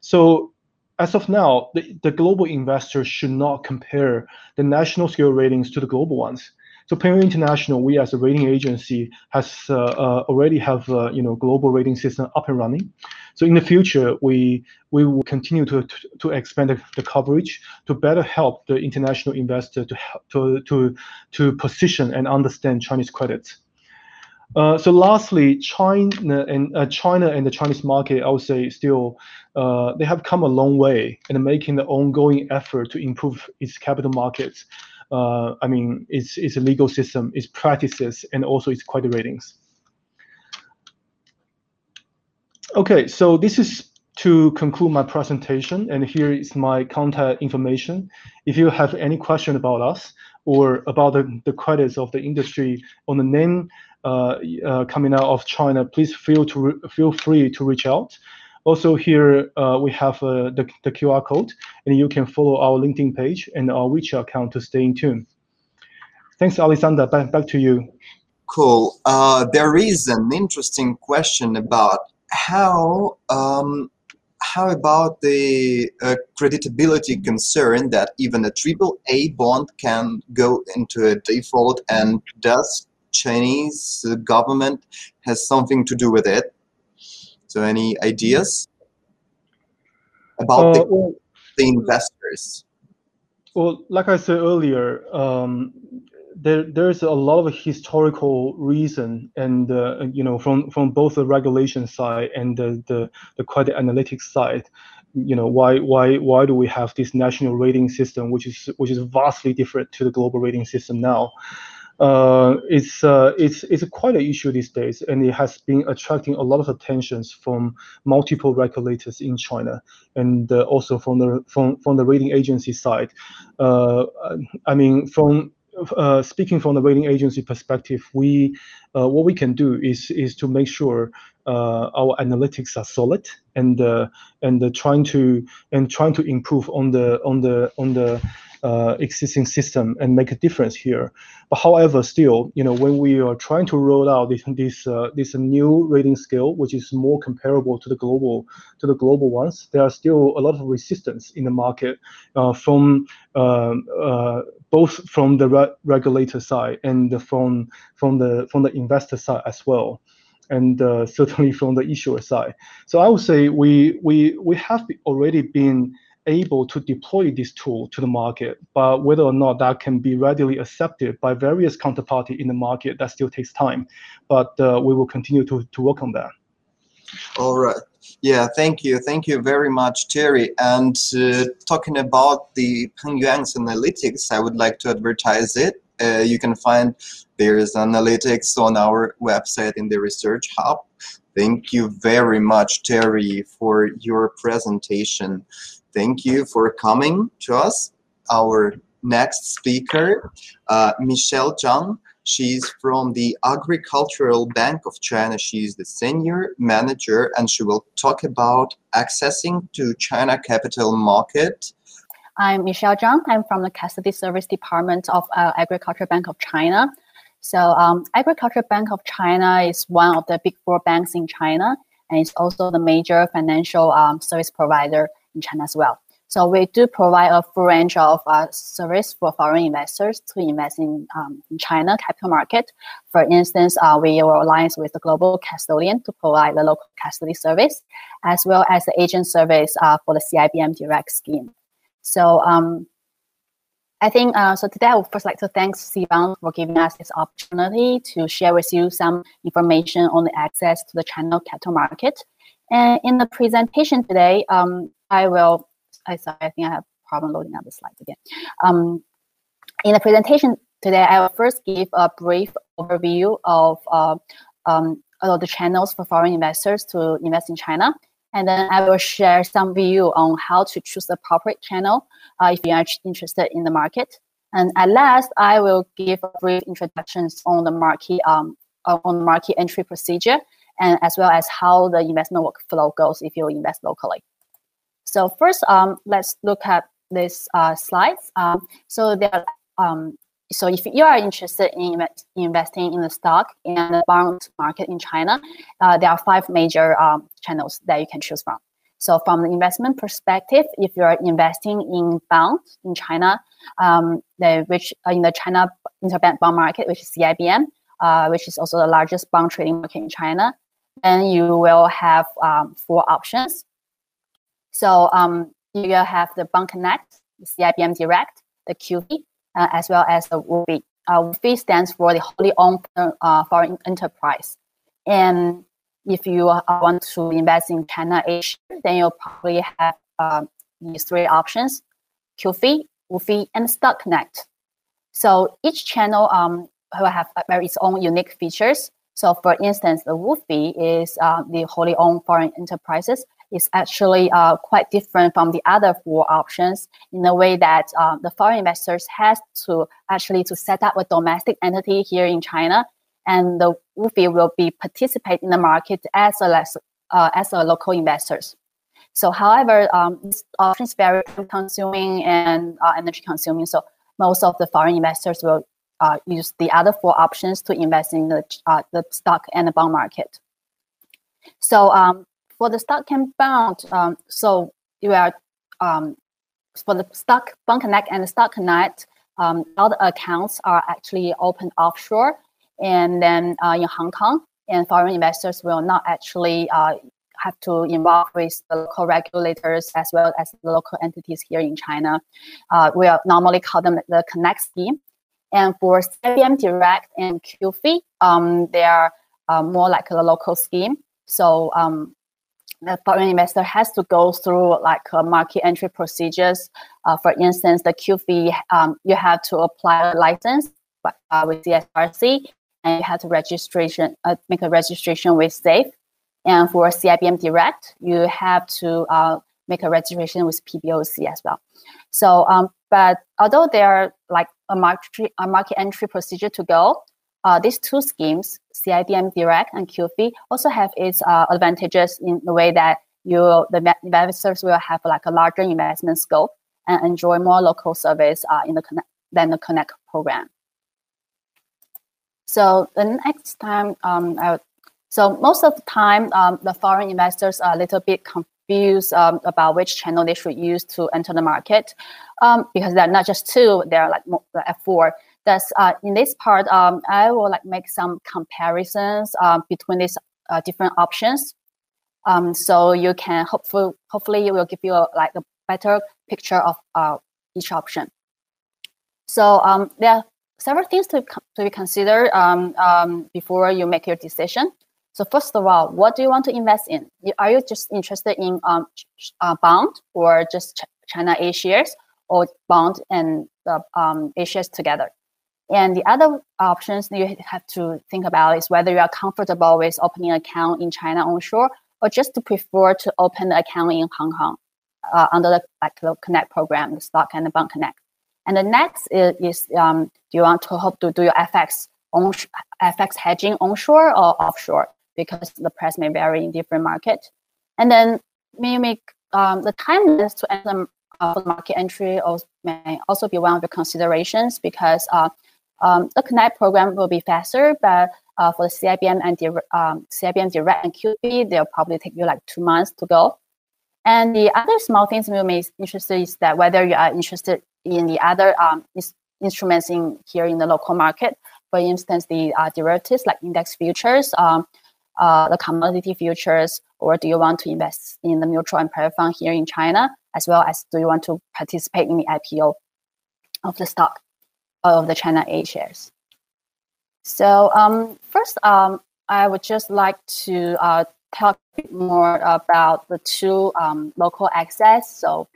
So as of now, the global investors should not compare the national scale ratings to the global ones. So Pengyuan International, we as a rating agency, has already have global rating system up and running. So in the future, we will continue to expand the coverage to better help the international investor to position and understand Chinese credits. So lastly, China and the Chinese market, I would say, still they have come a long way in making the ongoing effort to improve its capital markets. I mean, its legal system, its practices, and also its credit ratings. Okay, so this is to conclude my presentation, and here is my contact information. If you have any question about us or about the credits of the industry on the name coming out of China, please feel free to reach out. Also here, we have the QR code, and you can follow our LinkedIn page and our WeChat account to stay in tune. Thanks, Alexander. Back to you. Cool. There is an interesting question about how about the creditability concern that even a AAA bond can go into a default, and does Chinese government has something to do with it? So any ideas about the investors? Well, like I said earlier, there's a lot of historical reason, and from both the regulation side and the credit analytics side, why do we have this national rating system, which is vastly different to the global rating system now? It's quite an issue these days, and it has been attracting a lot of attentions from multiple regulators in China, and also from the rating agency side. I mean, from speaking from the rating agency perspective, we what we can do is to make sure our analytics are solid, and trying to improve on the existing system and make a difference here. But however, still, when we are trying to roll out this new rating scale, which is more comparable to the global ones, there are still a lot of resistance in the market both from the regulator side and from the investor side as well, and certainly from the issuer side. So I would say we have already been able to deploy this tool to the market, but whether or not that can be readily accepted by various counterparties in the market, that still takes time. But we will continue to work on that. All right. Yeah, thank you. Thank you very much, Terry. And talking about the Pengyuan's analytics, I would like to advertise it. You can find there's analytics on our website in the Research Hub. Thank you very much, Terry, for your presentation. Thank you for coming to us. Our next speaker, Michelle Zhang. She's from the Agricultural Bank of China. She's the senior manager, and she will talk about accessing to China capital market. I'm Michelle Zhang. I'm from the Custody Service Department of Agriculture Bank of China. So Agriculture Bank of China is one of the big four banks in China, and it's also the major financial service provider in China as well. So we do provide a full range of service for foreign investors to invest in China capital market. For instance, we will alliance with the global custodian to provide the local custody service, as well as the agent service for the CIBM direct scheme. So I think, so today I would first like to thank Sivan for giving us this opportunity to share with you some information on the access to the China capital market. And in the presentation today, I think I have a problem loading up the slides again. In the presentation today, I will first give a brief overview of the channels for foreign investors to invest in China. And then I will share some view on how to choose the appropriate channel if you are interested in the market. And at last, I will give a brief introductions on the market entry procedure, and as well as how the investment workflow goes if you invest locally. So first, let's look at these slides. So if you are interested in investing in the stock and the bond market in China, there are five major channels that you can choose from. So from the investment perspective, if you are investing in bonds in China, which in the China interbank bond market, which is CIBM, which is also the largest bond trading market in China, then you will have four options. So you will have the Bond Connect, the CIBM Direct, the QFII, as well as the WFII. WFII stands for the wholly owned foreign enterprise. And if you want to invest in China Asia, then you'll probably have these three options: QFII, WFII, and Stock Connect. So each channel will have its own unique features. So, for instance, the WFII is the wholly owned foreign enterprises. Is actually quite different from the other four options in the way that the foreign investors has to actually to set up a domestic entity here in China, and the WFII will be participate in the market as a local investors. So, however, these options very time consuming and energy consuming. So, most of the foreign investors will use the other four options to invest in the stock and the bond market. So. For the stock and bond, so you are for the stock Bond Connect and the Stock Connect, all the accounts are actually open offshore, and then in Hong Kong, and foreign investors will not actually have to involve with the local regulators as well as the local entities here in China. We normally call them the Connect scheme, and for CIBM Direct and QFII, they are more like a local scheme. So. The foreign investor has to go through like market entry procedures. For instance, the QFII, you have to apply a license with the SRC, and you have to registration, make a registration with SAFE. And for CIBM Direct, you have to make a registration with PBOC as well. So, but although there are like a market entry procedure to go, these two schemes, CIBM Direct and QFII, also have its advantages in the way that the investors will have like a larger investment scope and enjoy more local service than the Connect program. So the next time, so most of the time, the foreign investors are a little bit confused about which channel they should use to enter the market, because there are not just two; there are like four. That's, in this part, I will like make some comparisons between these different options, so you can hopefully it will give you a better picture of each option. So there are several things to be considered before you make your decision. So first of all, what do you want to invest in? Are you just interested in bond or just China A shares, or bond and the A shares together? And the other options you have to think about is whether you are comfortable with opening an account in China onshore, or just to prefer to open an account in Hong Kong under the Connect program, the Stock and the Bond Connect. And the next is do you want to do your FX on FX hedging onshore or offshore, because the price may vary in different market. And then mimic the timelines to enter the market entry may also be one of the considerations, because the Connect program will be faster, but for the CIBM and CIBM Direct and QB, they'll probably take you like 2 months to go. And the other small things we may be interested is that whether you are interested in the other instruments in here in the local market, for instance, the derivatives like index futures, the commodity futures, or do you want to invest in the mutual and private fund here in China, as well as do you want to participate in the IPO of the stock of the China A shares. So first, I would just like to talk a bit more about the two local access. So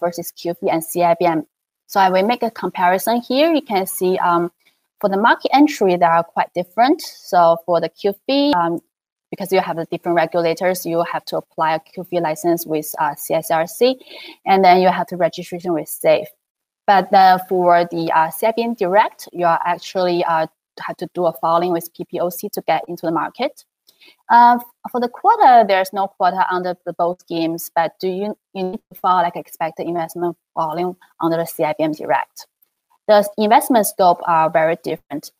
first is QFII and CIBM. So I will make a comparison here. You can see for the market entry, they are quite different. So for the QFII, because you have the different regulators, you have to apply a QFII license with CSRC, and then you have to registration with SAFE. But for the CIBM Direct, you are actually have to do a filing with PPOC to get into the market. For the quota, there's no quota under the both schemes, but you need to file like expected investment volume under the CIBM Direct. The investment scope are very different.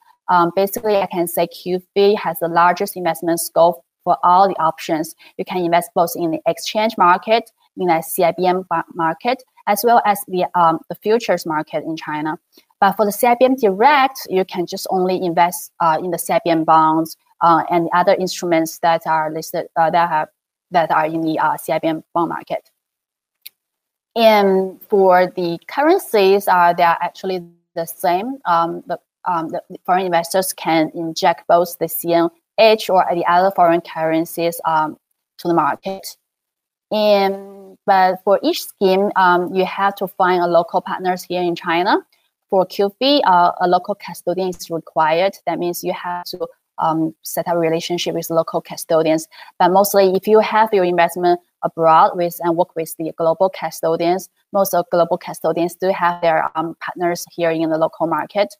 Basically, I can say QFII has the largest investment scope for all the options. You can invest both in the exchange market, in the CIBM market, as well as the futures market in China. But for the CIBM Direct, you can just only invest in the CIBM bonds and the other instruments that are listed that are in the CIBM bond market. And for the currencies, they are actually the same. The foreign investors can inject both the CNH or the other foreign currencies to the market. But for each scheme, you have to find a local partners here in China. For QFII, a local custodian is required. That means you have to set up a relationship with local custodians. But mostly, if you have your investment abroad with and work with the global custodians, most of global custodians do have their partners here in the local market.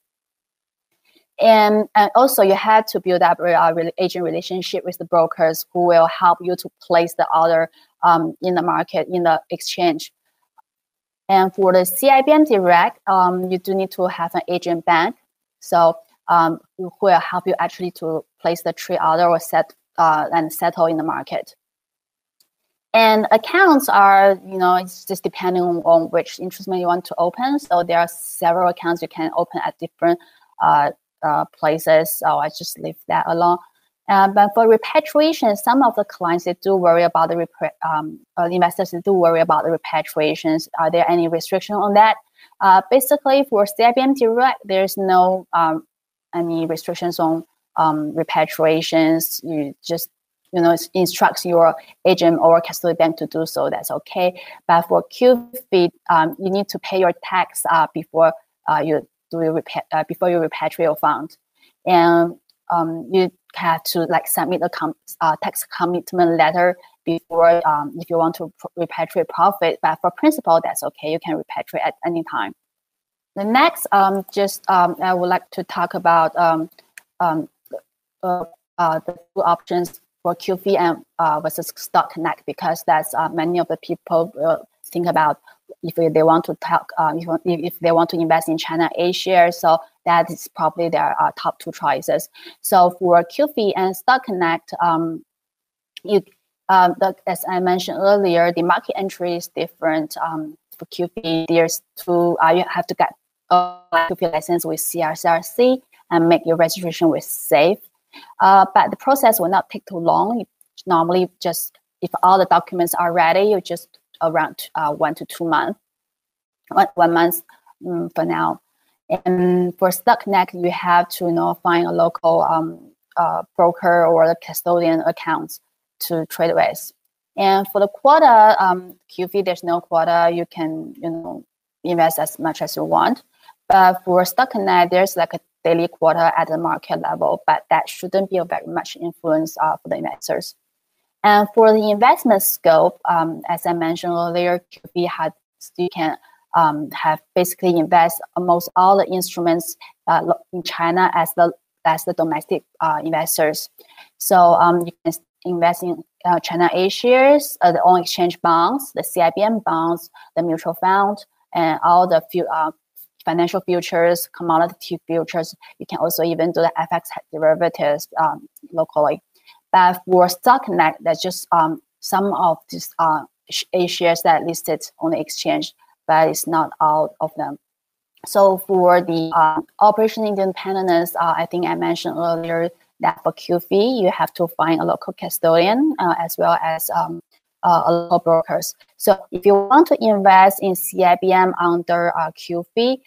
And also, you had to build up an agent relationship with the brokers who will help you to place the order in the market, in the exchange. And for the CIBM Direct, you do need to have an agent bank, so who will help you actually to place the trade order or and settle in the market. And accounts are, it's just depending on which instrument you want to open. So there are several accounts you can open at different places. So I just leave that alone. But for repatriation, some of the clients, they do worry about investors, they do worry about the repatriations. Are there any restriction on that? Basically, for CIBM Direct, there's no any restrictions on repatriations. You just instructs your agent or custodian bank to do so. That's okay. But for QFII, you need to pay your tax before you repatriate your fund, and you have to submit a tax commitment letter before if you want to repatriate profit. But for principal, that's okay. You can repatriate at any time. The next, I would like to talk about the two options for QFII and versus Stock Connect, because that's many of the people think about if they want to if they want to invest in China A shares. So that is probably their top two choices. So for QFII and Stock Connect, as I mentioned earlier, the market entry is different. For QFII, there's two. You have to get a QFII license with CSRC and make your registration with SAFE. But the process will not take too long. Normally, just if all the documents are ready, you just around 1 to 2 months, 1 month for now. And for Stock Connect, you have to find a local broker or the custodian accounts to trade with. And for the quota, QFII, there's no quota. You can invest as much as you want. But for Stock Connect, there's a daily quota at the market level, but that shouldn't be a very much influence for the investors. And for the investment scope, as I mentioned earlier, QFII you can have basically invest almost all the instruments in China as the that's the domestic investors. So you can invest in China A shares, the on-exchange bonds, the CIBN bonds, the mutual fund, and all the financial futures, commodity futures. You can also even do the FX derivatives locally. But for Stock Connect, that's just some of these A shares that are listed on the exchange, but it's not all of them. So for the operation independence, I think I mentioned earlier that for QFII, you have to find a local custodian as well as local brokers. So if you want to invest in CIBM under QFII,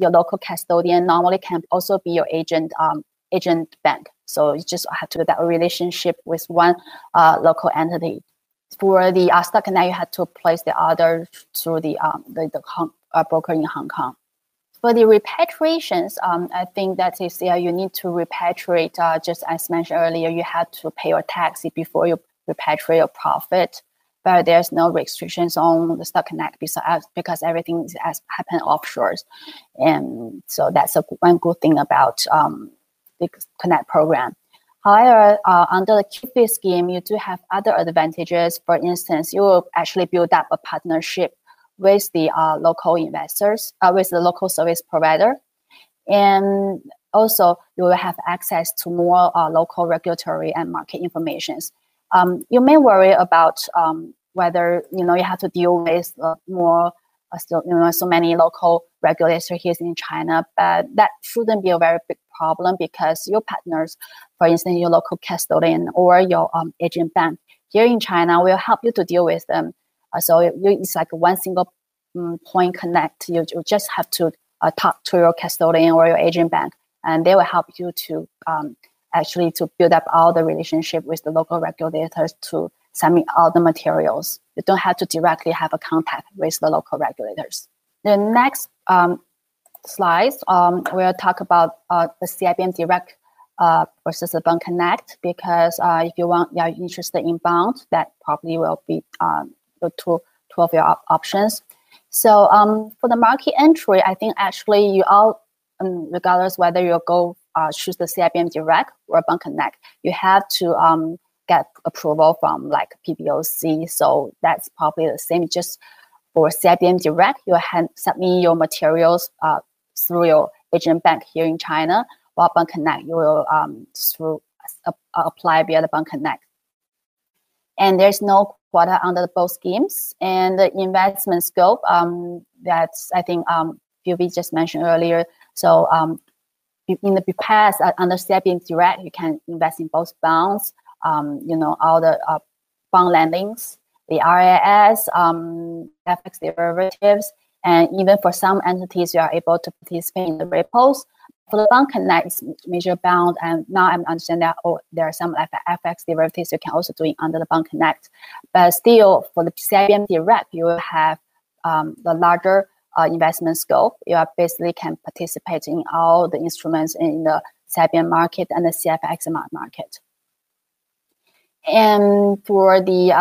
your local custodian normally can also be your agent bank. So you just have to do that relationship with one local entity. For the Stock Connect, you had to place the order through the broker in Hong Kong. For the repatriations, I think that is you need to repatriate. Just as mentioned earlier, you have to pay your tax before you repatriate your profit. But there's no restrictions on the Stock Connect because everything has happened offshore. And so that's one good thing about the Connect program. However, under the QFII scheme, you do have other advantages. For instance, you will actually build up a partnership with the local investors, with the local service provider. And also, you will have access to more local regulatory and market informations. You may worry about whether, you have to deal with more, so many local regulators here in China, but that shouldn't be a very big problem because your partners, for instance, your local custodian or your agent bank here in China will help you to deal with them. So it's like one single point connect. You just have to talk to your custodian or your agent bank, and they will help you to actually to build up all the relationship with the local regulators to submit all the materials. You don't have to directly have a contact with the local regulators. The next slide will talk about the CIBM Direct versus the Bond Connect, because if you are interested in Bond, that probably will be two of your options. So for the market entry, I think actually you all, regardless whether you go choose the CIBM Direct or Bond Connect, you have to get approval from like PBOC. So that's probably the same. Just for CIBM Direct, you submit your materials through your agent bank here in China, while Bond Connect, you will apply via the Bond Connect. And there's no quota under both schemes. And the investment scope, that's, I think, Phoebe just mentioned earlier. So in the past, under CIBM Direct, you can invest in both bonds, all the bond lendings, the RIS, FX derivatives, and even for some entities, you are able to participate in the repos. For the Bond Connect, it's major bound, and now I understand that there are some FX derivatives you can also do under the Bond Connect. But still, for the CIBM Direct, you will have the larger investment scope. You basically can participate in all the instruments in the CIBM market and the CFX market. And for the,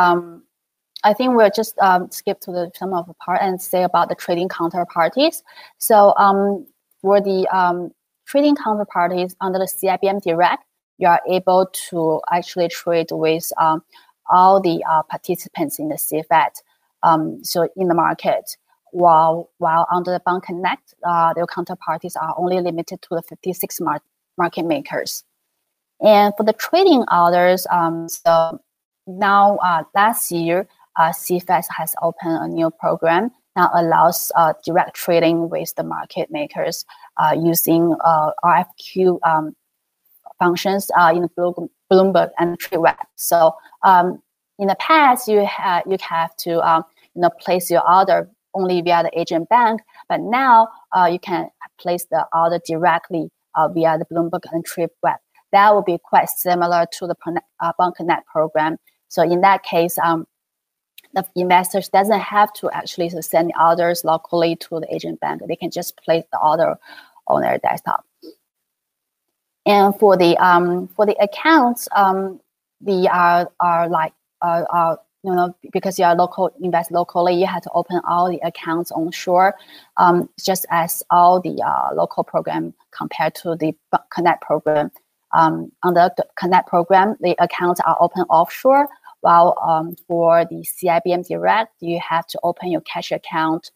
I think we'll just skip to some of the part and say about the trading counterparties. So for the trading counterparties under the CIBM Direct, you are able to actually trade with all the participants in the CFET, so in the market. While under the Bond Connect, their counterparties are only limited to the 56 market makers. And for the trading orders, so now last year, CFET has opened a new program that allows direct trading with the market makers using RFQ functions in Bloomberg and TradeWeb. So in the past, you have to place your order only via the agent bank, but now you can place the order directly via the Bloomberg and TradeWeb. That will be quite similar to the Bond Connect program. So in that case, the investors doesn't have to actually send the orders locally to the agent bank. They can just place the order on their desktop. And for the accounts, they are like you know, because you are local, invest locally, you have to open all the accounts onshore, just as all the local program compared to the Connect program. On the Connect program, the accounts are open offshore, while for the CIBM Direct, you have to open your cash account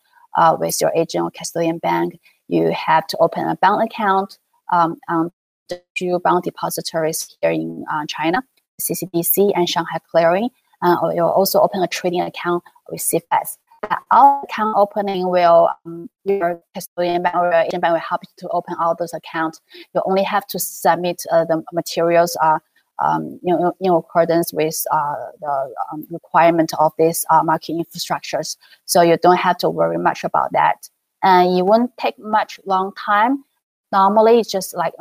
with your agent or custodian bank. You have to open a bank account to bank depositories here in China, CCDC and Shanghai Clearing. You'll also open a trading account with CFS. All account opening will, your custodian bank or your agent bank will help you to open all those accounts. You only have to submit the materials in accordance with the requirement of these market infrastructures. So you don't have to worry much about that. And it won't take much long time. Normally, it's just like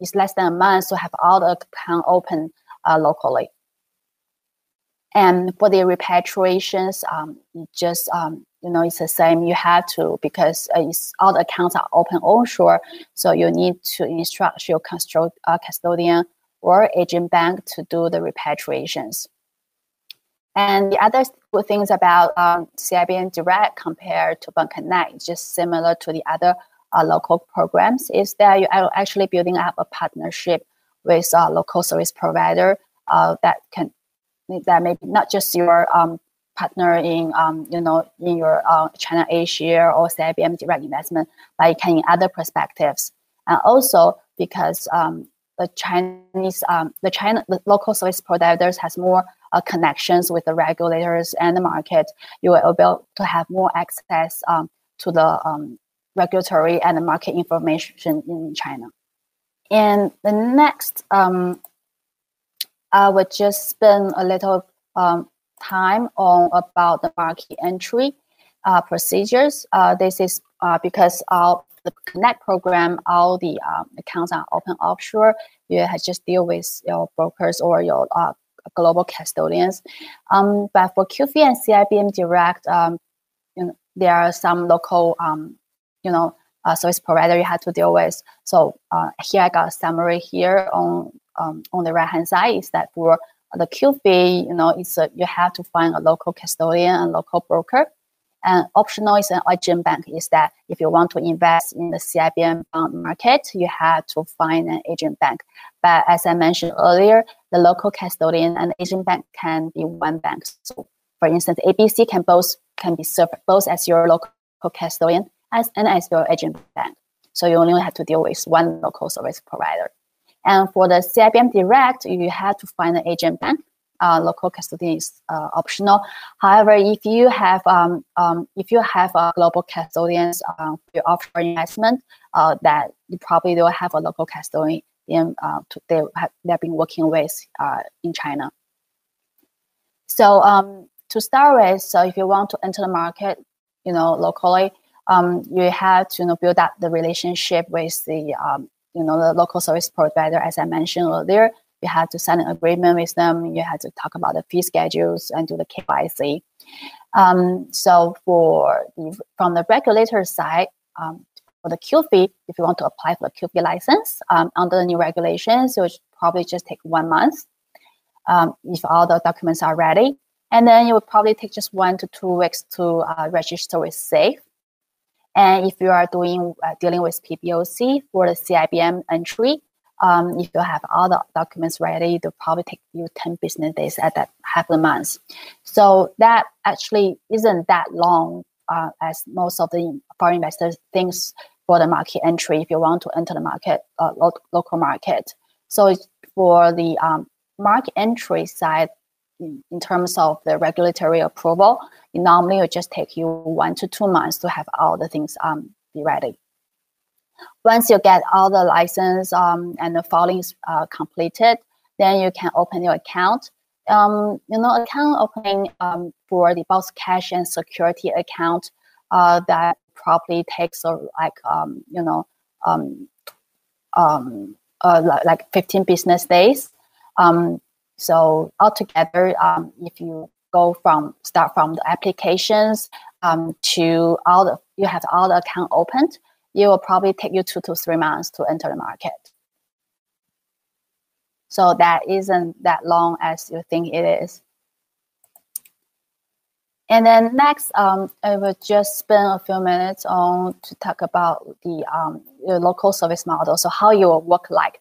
it's less than a month to have all the accounts open locally. And for the repatriations, it's the same. You have to, because all the accounts are open onshore, so you need to instruct your custodian or agent bank to do the repatriations. And the other good things about CIBM Direct compared to Bank Connect, just similar to the other local programs, is that you are actually building up a partnership with a local service provider that may be not just your partner in your China Asia or CIBM Direct investment, but it can in other perspectives. And also because the local service providers has more connections with the regulators and the market, you are able to have more access to the regulatory and the market information in China. And the next, I would just spend a little time on about the market entry procedures. This is because the Connect program, all the accounts are open offshore. You just deal with your brokers or your global custodians. But for QFII and CIBM Direct, there are some local, service provider you have to deal with. So here I got a summary here on the right hand side is that for the QFII, you have to find a local custodian and local broker. And optional is an agent bank, is that if you want to invest in the CIBM bond market, you have to find an agent bank. But as I mentioned earlier, the local custodian and agent bank can be one bank. So, for instance, ABC can be served both as your local custodian and as your agent bank. So you only have to deal with one local service provider. And for the CIBM Direct, you have to find an agent bank. Local custodian is optional. However, if you have a global custodians for your offshore investment, that you probably will have a local custodian they've been working with in China. So to start with, so if you want to enter the market, locally, you have to build up the relationship with the the local service provider. As I mentioned earlier, you have to sign an agreement with them. You have to talk about the fee schedules and do the KYC. So from the regulator side, for the QFII, if you want to apply for the QFII license under the new regulations, it would probably just take 1 month if all the documents are ready. And then it would probably take just 1 to 2 weeks to register with SAFE. And if you are dealing with PBOC for the CIBM entry, if you have all the documents ready, it will probably take you 10 business days at that half a month. So that actually isn't that long as most of the foreign investors think for the market entry if you want to enter the market, local market. So for the market entry side, in terms of the regulatory approval, it normally will just take you 1 to 2 months to have all the things be ready. Once you get all the license and the filings completed, then you can open your account. Account opening for the both cash and security account that probably takes 15 business days. So altogether, if you start from the applications to you have all the account opened, it will probably take you 2 to 3 months to enter the market. So that isn't that long as you think it is. And then next, I will just spend a few minutes on to talk about the local service model. So how you will work like,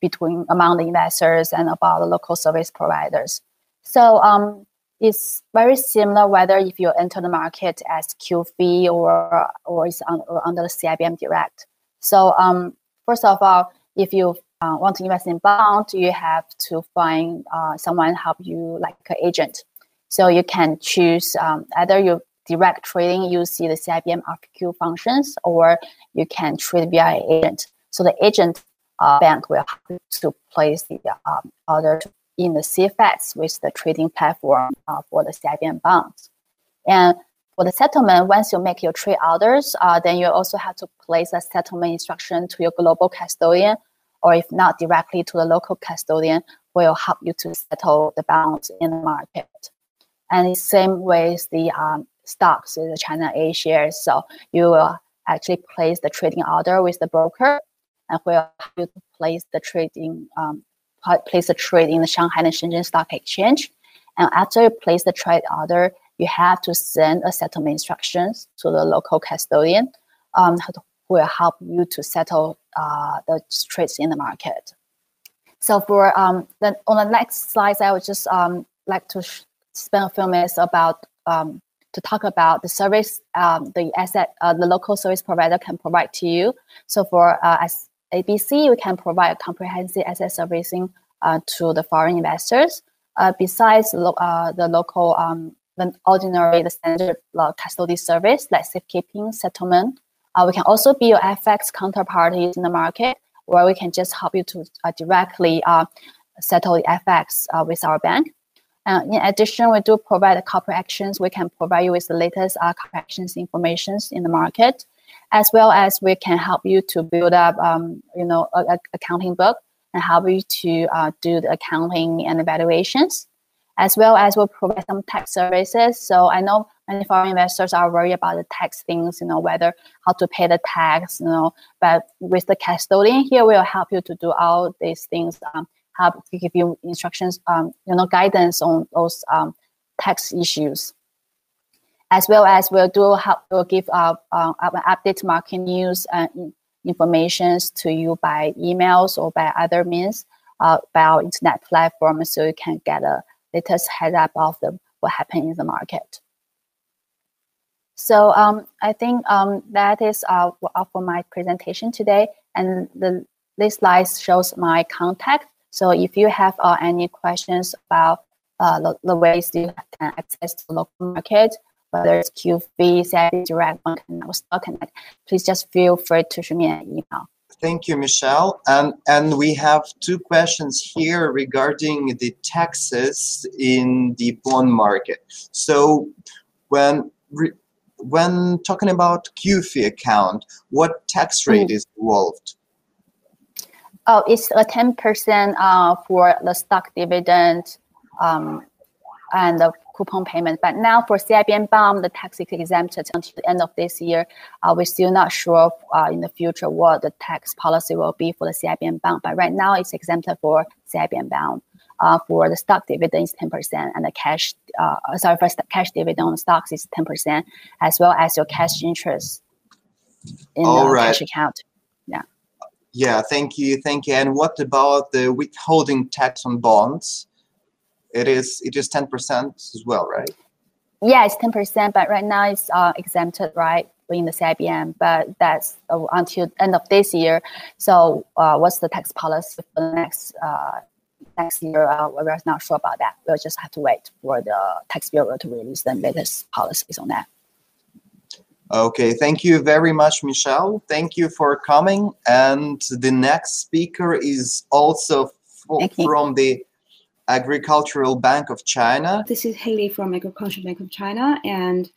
between among the investors and about the local service providers. So it's very similar whether if you enter the market as QFII or it's under the CIBM Direct. So first of all, if you want to invest in bond, you have to find someone help you like an agent. So you can choose either you direct trading, you see the CIBM RFQ functions, or you can trade via agent. So the agent bank will help to place the order in the CFETs with the trading platform for the CIBM bonds. And for the settlement, once you make your trade orders, then you also have to place a settlement instruction to your global custodian, or if not directly to the local custodian, will help you to settle the bonds in the market. And the same way as the stocks, the China A shares. So you will actually place the trading order with the broker, and will help you to place the trading, place a trade in the Shanghai and Shenzhen Stock Exchange. And after you place the trade order, you have to send a settlement instructions to the local custodian, who will help you to settle the trades in the market. So for then on the next slide, I would just like to spend a few minutes about to talk about the service, the asset, the local service provider can provide to you. So for as ABC, we can provide comprehensive asset servicing to the foreign investors. Besides the local, the standard custody service like safekeeping, settlement, we can also be your FX counterparties in the market, where we can just help you to directly settle the FX with our bank. In addition, we do provide the corporate actions. We can provide you with the latest corporate actions information in the market, as well as we can help you to build up, accounting book and help you to do the accounting and evaluations, as well as we'll provide some tax services. So I know many foreign investors are worried about the tax things, whether how to pay the tax, but with the custodian here, we'll help you to do all these things, help give you instructions, guidance on those tax issues. As well as we'll do help, we'll give update market news and informations to you by emails or by other means, by our internet platform, so you can get a latest head up of what happened in the market. So I think that is all for my presentation today. And this slide shows my contact. So if you have any questions about the ways you can access the local market, whether it's QFII, CIBM Direct, Bond Connect, or Stock Connect, please just feel free to shoot me an email. Thank you, Michelle. And we have two questions here regarding the taxes in the bond market. So when talking about QFII account, what tax rate is involved? Oh, it's a 10% for the stock dividend and the coupon payment. But now for CIBM bond, the tax is exempted until the end of this year. We're still not sure in the future what the tax policy will be for the CIBM bond. But right now, it's exempted for CIBM bond. For the stock dividend is 10%, and the cash dividend on stocks is 10%, as well as your cash interest in the cash account. Yeah. Yeah. Thank you. And what about the withholding tax on bonds? It is 10% as well, right? Yeah, it's 10%, but right now it's exempted, right, in the CIBM, but that's until end of this year. So what's the tax policy for the next year? We're not sure about that. We'll just have to wait for the tax bureau to release the latest policies on that. Okay, thank you very much, Michelle. Thank you for coming. And the next speaker is also from the Agricultural Bank of China. This is Hailey from Agricultural Bank of China, and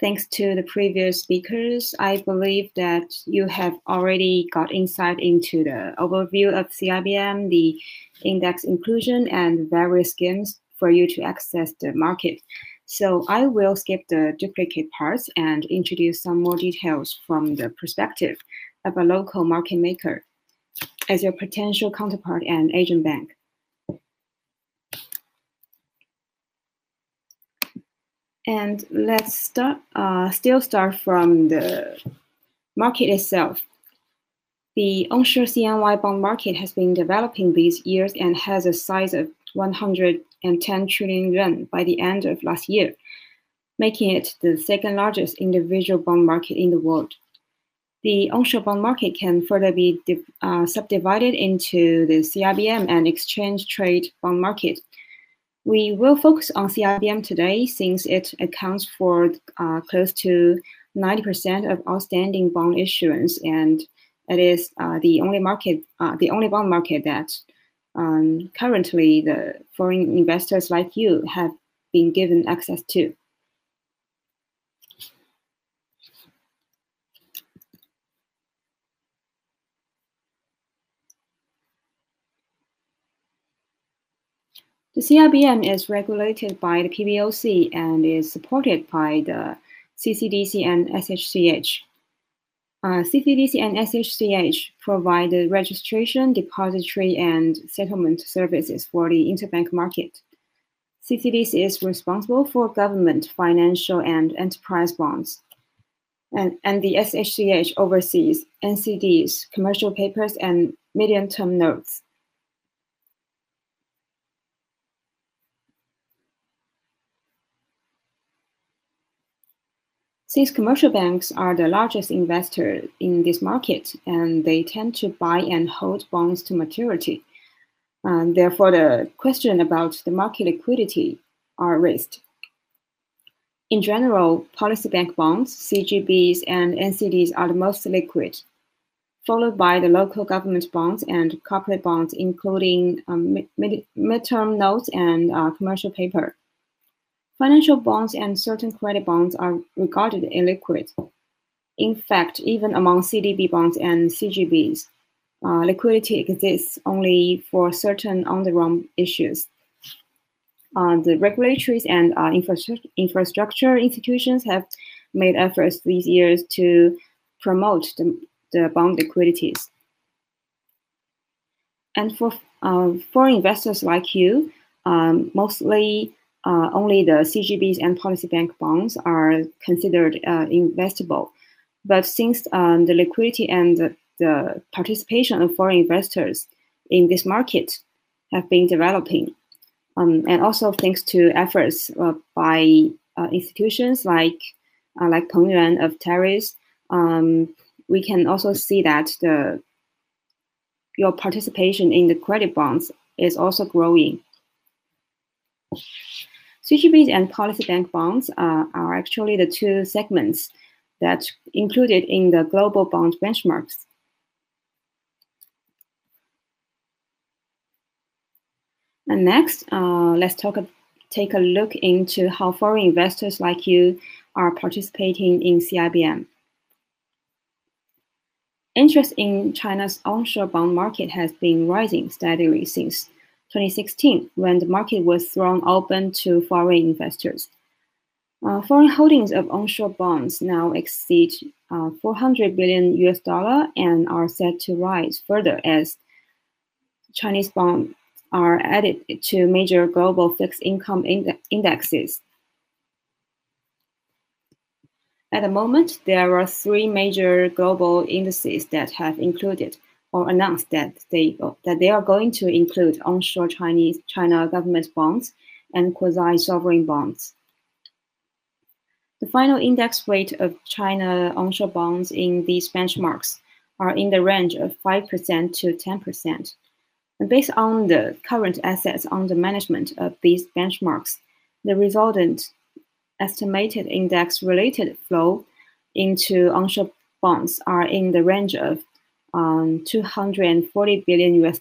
thanks to the previous speakers, I believe that you have already got insight into the overview of CIBM, the index inclusion, and various schemes for you to access the market. So I will skip the duplicate parts and introduce some more details from the perspective of a local market maker as your potential counterpart and agent bank. And let's start, still start from the market itself. The onshore CNY bond market has been developing these years and has a size of 110 trillion yuan by the end of last year, making it the second largest individual bond market in the world. The onshore bond market can further be subdivided into the CRBM and exchange trade bond market. We will focus on CRBM today since it accounts for close to 90% of outstanding bond issuance, and it is the only bond market that currently the foreign investors like you have been given access to. The CRBM is regulated by the PBOC and is supported by the CCDC and SHCH. CCDC and SHCH provide the registration, depository, and settlement services for the interbank market. CCDC is responsible for government, financial, and enterprise bonds. And the SHCH oversees NCDs, commercial papers, and medium-term notes. Since commercial banks are the largest investor in this market, and they tend to buy and hold bonds to maturity, therefore the question about the market liquidity are raised. In general, policy bank bonds, CGBs, and NCDs are the most liquid, followed by the local government bonds and corporate bonds, including midterm notes and commercial paper. Financial bonds and certain credit bonds are regarded illiquid. In fact, even among CDB bonds and CGBs, liquidity exists only for certain on-the-run issues. The regulatories and infrastructure institutions have made efforts these years to promote the bond liquidities. And for investors like you, only the CGBs and policy bank bonds are considered investable. But since the liquidity and the participation of foreign investors in this market have been developing, and also thanks to efforts by institutions like Pengyuan of Terry's, we can also see that your participation in the credit bonds is also growing. CGBs and policy bank bonds are actually the two segments that included in the global bond benchmarks. And next, let's take a look into how foreign investors like you are participating in CRBM. Interest in China's onshore bond market has been rising steadily since 2016, when the market was thrown open to foreign investors. Foreign holdings of onshore bonds now exceed $400 billion and are set to rise further as Chinese bonds are added to major global fixed income indexes. At the moment, there are three major global indices that have included or announced that they are going to include onshore China government bonds and quasi-sovereign bonds. The final index weight of China onshore bonds in these benchmarks are in the range of 5% to 10%. And based on the current assets under management of these benchmarks, the resultant estimated index-related flow into onshore bonds are in the range of $240 billion.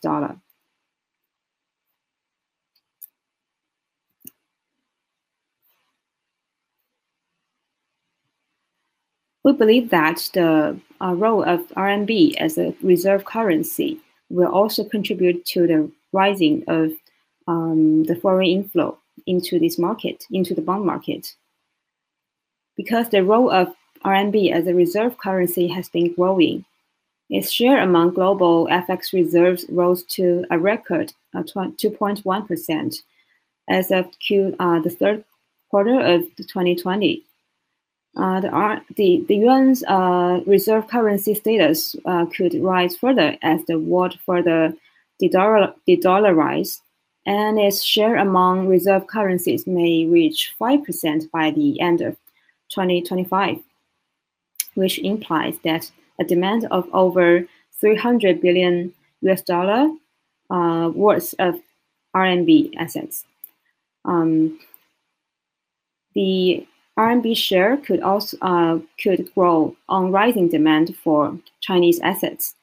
We believe that the role of RMB as a reserve currency will also contribute to the rising of the foreign inflow into this market, into the bond market, because the role of RMB as a reserve currency has been growing. Its share among global FX reserves rose to a record 2.1% as of the third quarter of 2020. The yuan's reserve currency status could rise further as the world further de-dollarized, and its share among reserve currencies may reach 5% by the end of 2025, which implies that a demand of over $300 billion worth of RMB assets. The RMB share could also could grow on rising demand for Chinese assets,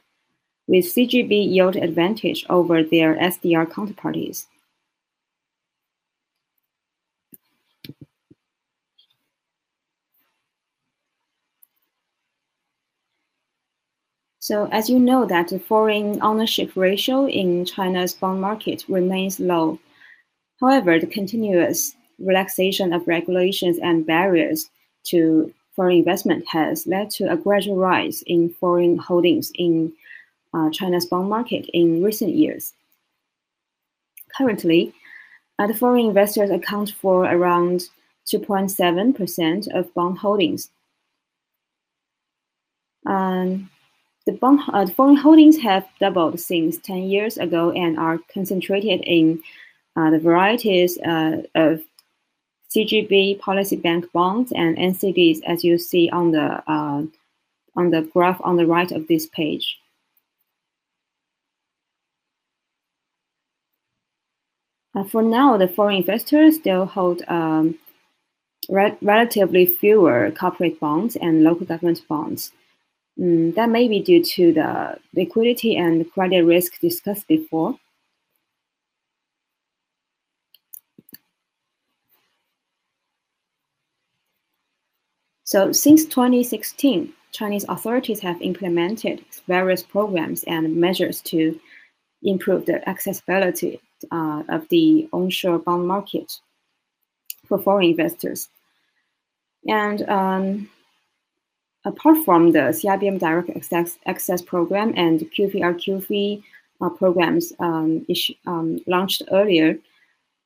with CGB yield advantage over their SDR counterparties. So as you know that the foreign ownership ratio in China's bond market remains low. However, the continuous relaxation of regulations and barriers to foreign investment has led to a gradual rise in foreign holdings in China's bond market in recent years. Currently, the foreign investors account for around 2.7% of bond holdings. The foreign holdings have doubled since 10 years ago and are concentrated in the varieties of CGB, policy bank bonds, and NCDs, as you see on the graph on the right of this page. For now, the foreign investors still hold relatively fewer corporate bonds and local government bonds. That may be due to the liquidity and credit risk discussed before. So since 2016, Chinese authorities have implemented various programs and measures to improve the accessibility of the onshore bond market for foreign investors. And apart from the CIBM Direct Access Program and QFIRQFI programs launched earlier,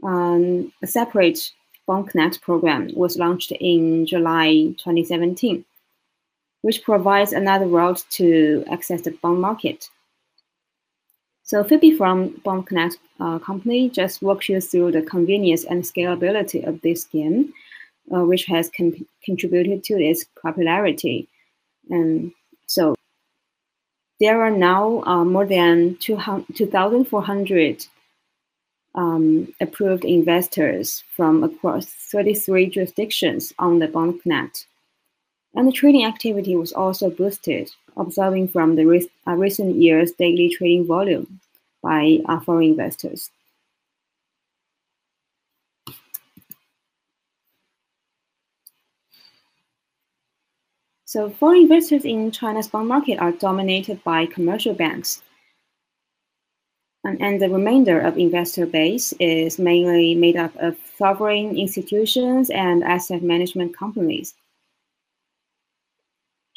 a separate Bond Connect program was launched in July 2017, which provides another route to access the bond market. So Phoebe from Bond Connect company just walks you through the convenience and scalability of this scheme, which has contributed to its popularity. And so there are now more than 2,400 approved investors from across 33 jurisdictions on the Bond Connect. And the trading activity was also boosted, observing from the recent years' daily trading volume by foreign investors. So foreign investors in China's bond market are dominated by commercial banks. And the remainder of investor base is mainly made up of sovereign institutions and asset management companies.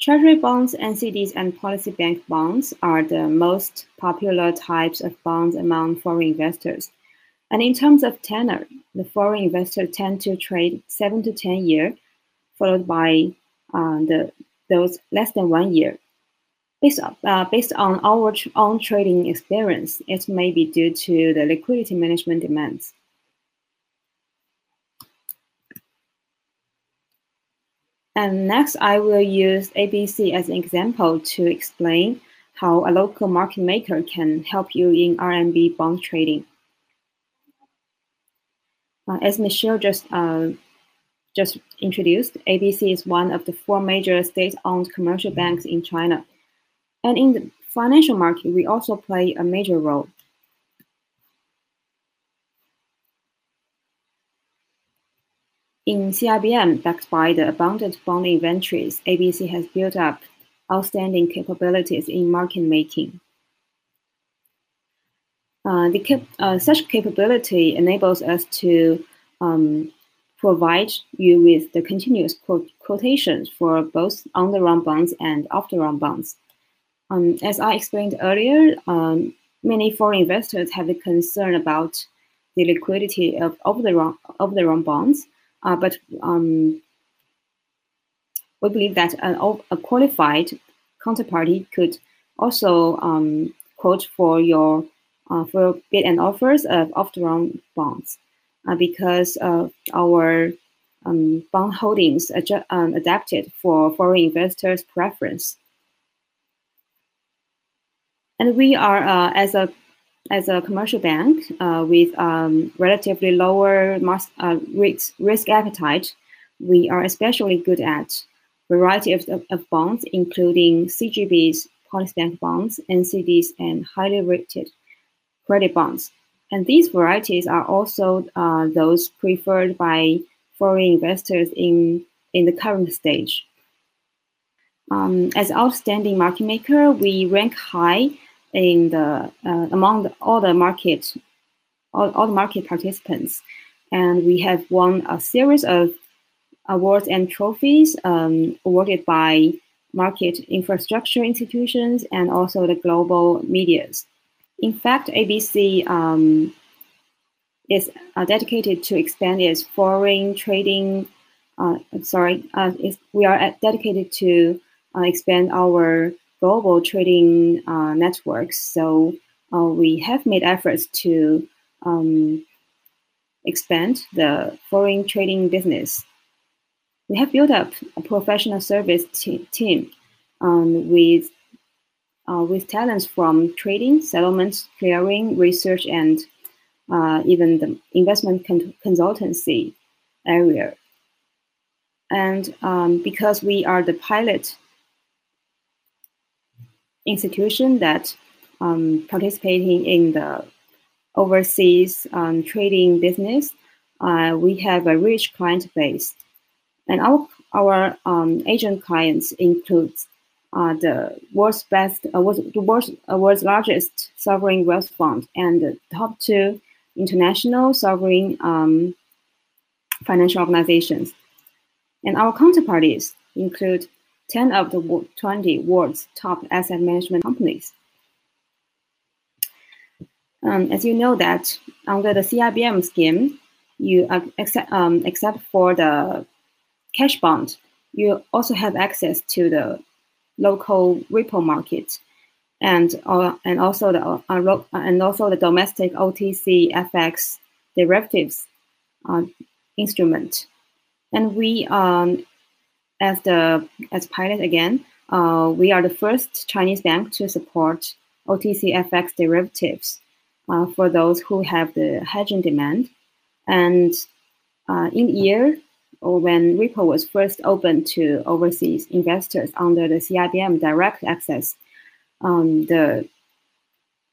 Treasury bonds, NCDs, and policy bank bonds are the most popular types of bonds among foreign investors. And in terms of tenor, the foreign investors tend to trade 7 to 10 years, followed by those less than 1 year. Based on our own trading experience, it may be due to the liquidity management demands. And next, I will use ABC as an example to explain how a local market maker can help you in RMB bond trading. As Michelle just introduced, ABC is one of the four major state-owned commercial banks in China. And in the financial market, we also play a major role. In CIBM, backed by the abundant bond inventories, ABC has built up outstanding capabilities in market making. Such capability enables us to provide you with the continuous quotations for both on-the-run bonds and off-the-run bonds. As I explained earlier, many foreign investors have a concern about the liquidity of the run bonds But we believe that a qualified counterparty could also quote for your bid and offers of off-the-run bonds, because our bond holdings adapted for foreign investors' preference. And we are as a commercial bank with relatively lower risk appetite, we are especially good at variety of bonds, including CGBs, Policybank bonds, NCDs, and highly rated credit bonds. And these varieties are also those preferred by foreign investors in the current stage. As outstanding market maker, we rank high in the among all the market participants, and we have won a series of awards and trophies awarded by market infrastructure institutions and also the global medias. In fact, ABC is dedicated to expand its foreign trading. We are dedicated to expand our global trading networks. So we have made efforts to expand the foreign trading business. We have built up a professional service team with talents from trading, settlements, clearing, research, and even the investment consultancy area. And because we are the pilot institution that participating in the overseas trading business, we have a rich client base. And our agent clients includes the world's largest sovereign wealth fund and the top two international sovereign financial organizations. And our counterparties include 10 of the 20 world's top asset management companies. As you know that under the CIBM scheme, you except for the cash bond, you also have access to the local repo market, and also the domestic OTC FX derivatives instrument. And we, as pilot again, we are the first Chinese bank to support OTC FX derivatives for those who have the hedging demand. And in the year, or when repo was first opened to overseas investors under the CIBM direct access, the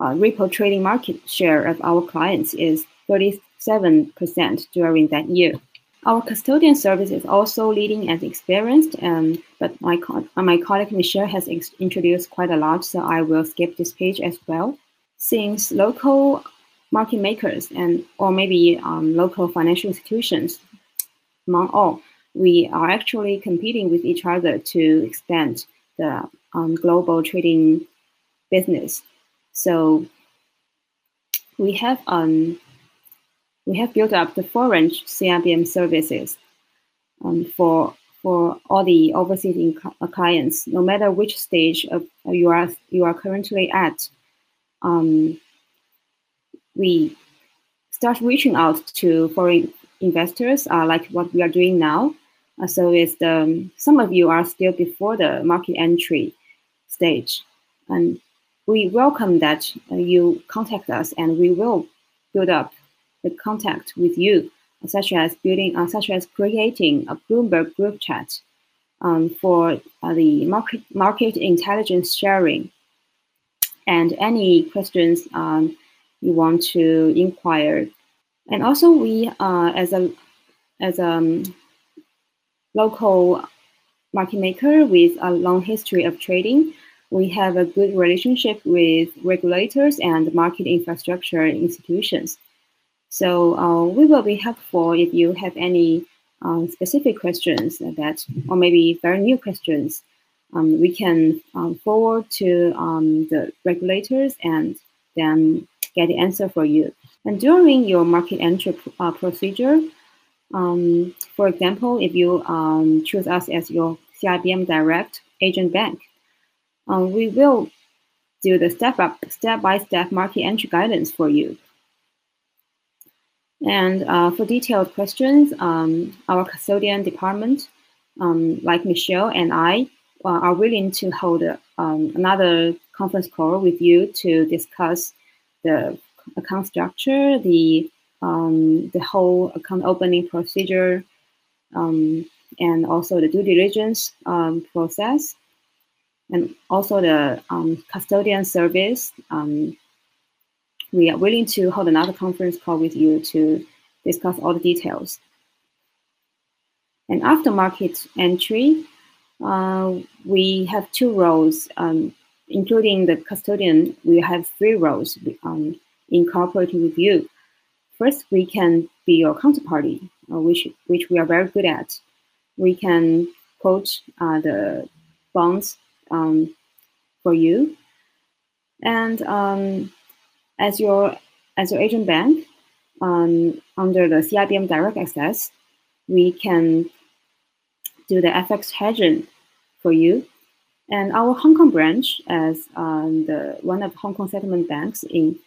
repo trading market share of our clients is 37% during that year. Our custodian service is also leading and experienced, but my colleague Michelle has introduced quite a lot, so I will skip this page as well. Since local market makers and or maybe local financial institutions, among all, we are actually competing with each other to expand the global trading business. So we have built up the foreign CIBM services for all the overseas clients, no matter which stage of you are currently at. We start reaching out to foreign investors like what we are doing now. So it's some of you are still before the market entry stage. And we welcome that you contact us, and we will build up the contact with you, such as creating a Bloomberg group chat for the market intelligence sharing, and any questions you want to inquire. And also, we as a local market maker with a long history of trading, we have a good relationship with regulators and market infrastructure institutions. So we will be helpful if you have any specific questions that, or maybe very new questions, we can forward to the regulators and then get the answer for you. And during your market entry procedure, For example, if you choose us as your CIBM Direct agent bank, we will do the step-by-step market entry guidance for you. And for detailed questions, our custodian department, like Michelle and I, are willing to hold another conference call with you to discuss the account structure, the whole account opening procedure, and also the due diligence process, and also the custodian service. We are willing to hold another conference call with you to discuss all the details. And after market entry, we have two roles, including the custodian. We have three roles in cooperating with you. First, we can be your counterparty, which we are very good at. We can quote the bonds for you, and as your agent bank, under the CIBM Direct Access, we can do the FX hedging for you. And our Hong Kong branch, as one of Hong Kong settlement banks in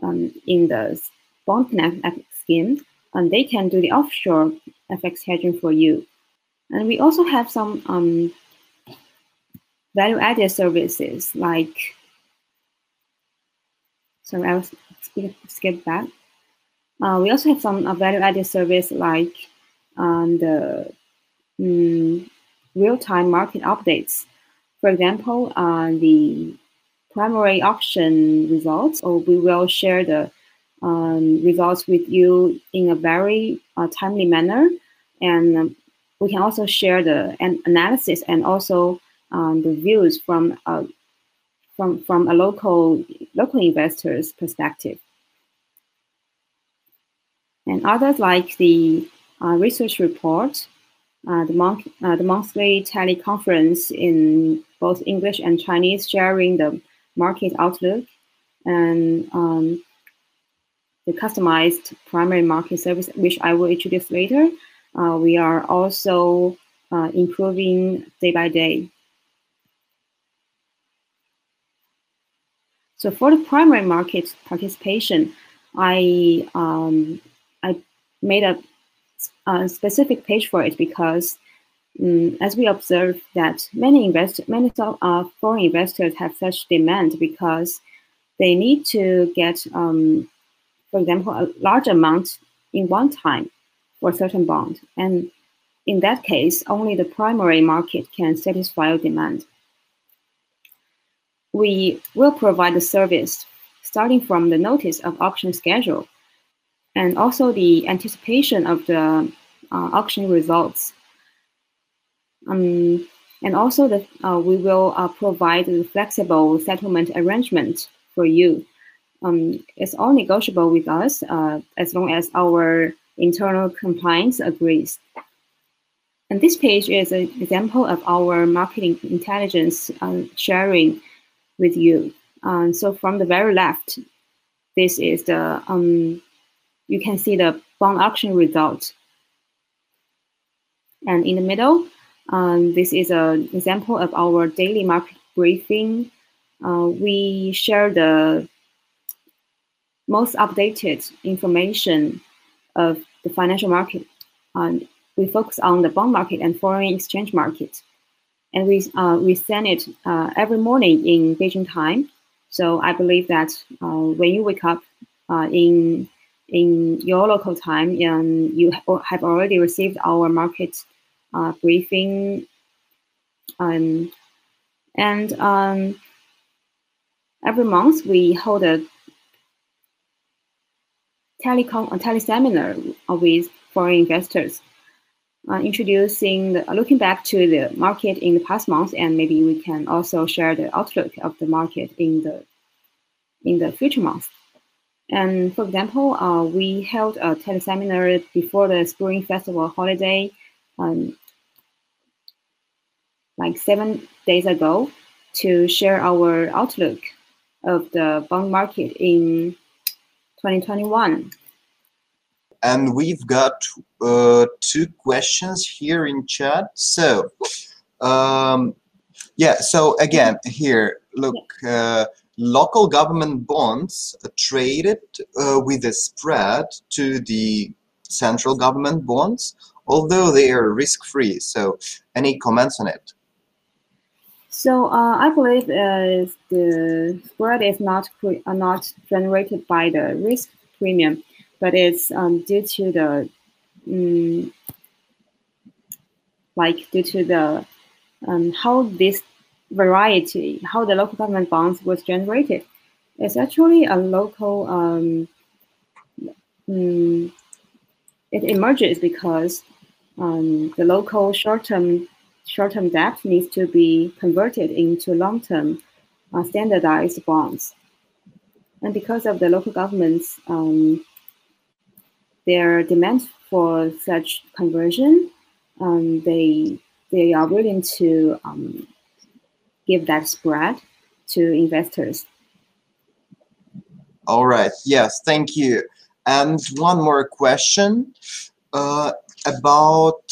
the Bond Connect scheme, and they can do the offshore FX hedging for you. And we also have some value-added services like. So I will skip back. We also have some value-added service like the real-time market updates. For example, the primary auction results, or we will share the results with you in a very timely manner. And we can also share the analysis and also the views from a local investor's perspective. And others like the research report, the monthly teleconference in both English and Chinese, sharing the market outlook, and the customized primary market service, which I will introduce later. We are also improving day by day. So for the primary market participation, I made a specific page for it because, as we observe that many foreign investors have such demand because they need to get, for example, a large amount in one time for a certain bond, and in that case, only the primary market can satisfy demand. We will provide the service starting from the notice of auction schedule and also the anticipation of the auction results. And also we will provide a flexible settlement arrangement for you. It's all negotiable with us as long as our internal compliance agrees. And this page is an example of our marketing intelligence sharing with you. So from the very left, this is the, you can see the bond auction result. And in the middle, this is an example of our daily market briefing. We share the most updated information of the financial market. We focus on the bond market and foreign exchange market. And we send it every morning in Beijing time. So I believe that when you wake up in your local time, you have already received our market briefing. Every month we hold a teleseminar with foreign investors. Looking back to the market in the past months, and maybe we can also share the outlook of the market in the future months. And for example, we held a teleseminar before the Spring Festival holiday, like 7 days ago, to share our outlook of the bond market in 2021. And we've got two questions here in chat. So, yeah, so again, here, look, local government bonds traded with a spread to the central government bonds, although they are risk-free. So, any comments on it? So I believe the spread is not generated by the risk premium, but it's due to the how this variety, how the local government bonds was generated. It's actually a local. It emerges because the local short-term debt needs to be converted into long-term standardized bonds. And because of the local governments, their demand for such conversion, they are willing to give that spread to investors. All right, yes, thank you. And one more question. About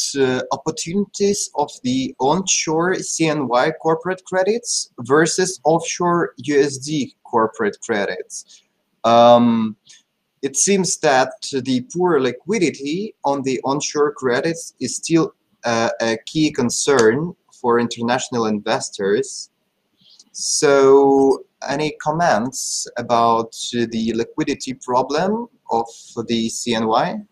opportunities of the onshore CNY corporate credits versus offshore USD corporate credits. It seems that the poor liquidity on the onshore credits is still a key concern for international investors. So, any comments about the liquidity problem of the CNY?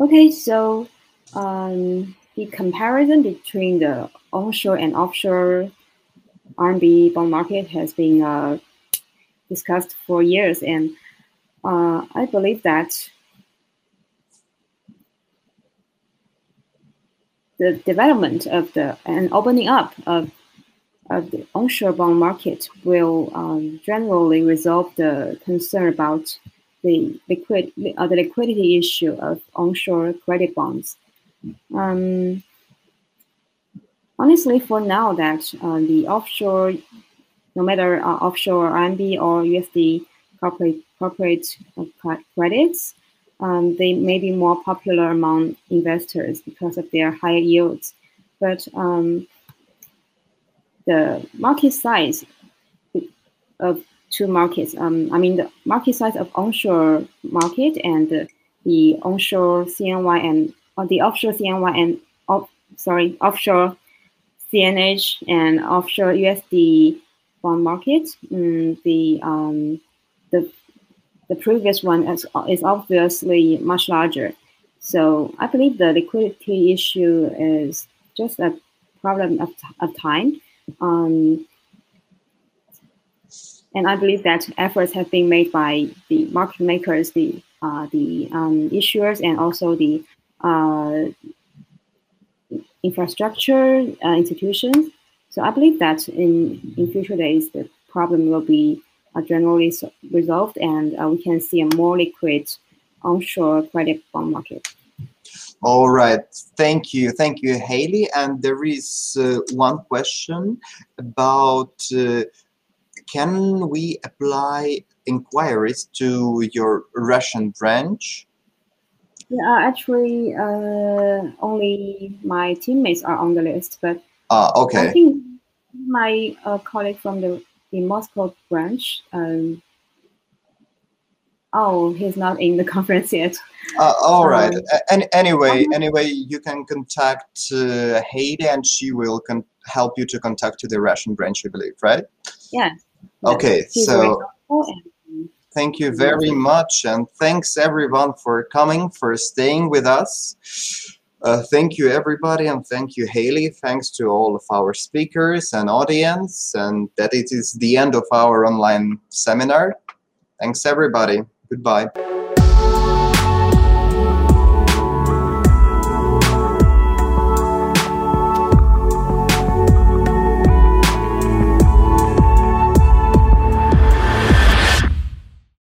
Okay, so the comparison between the onshore and offshore RMB bond market has been discussed for years, and I believe that the development of the and opening up of the onshore bond market will generally resolve the concern about the liquidity issue of onshore credit bonds. Honestly, for now, that the offshore, no matter offshore RMB or USD corporate credits, they may be more popular among investors because of their higher yields. But the market size of two markets. I mean, the market size of onshore market and the onshore CNY and the offshore CNY and offshore CNH and offshore USD bond market. The previous one is obviously much larger. So I believe the liquidity issue is just a problem of time. And I believe that efforts have been made by the market makers, the issuers, and also the infrastructure institutions. So I believe that in future days, the problem will be generally resolved, and we can see a more liquid onshore credit bond market. All right, thank you, Hailey. And there is one question about. Can we apply inquiries to your Russian branch? Yeah, actually, only my teammates are on the list, but okay. I think my colleague from the Moscow branch, oh, he's not in the conference yet. All right. Anyway, you can contact Hailey, and she will help you to contact to the Russian branch, I believe, right? Yeah. Okay, so thank you very much, and thanks everyone for coming, for staying with us. Thank you everybody, and thank you Hailey. Thanks to all of our speakers and audience, and that it is the end of our online seminar. Thanks everybody. Goodbye.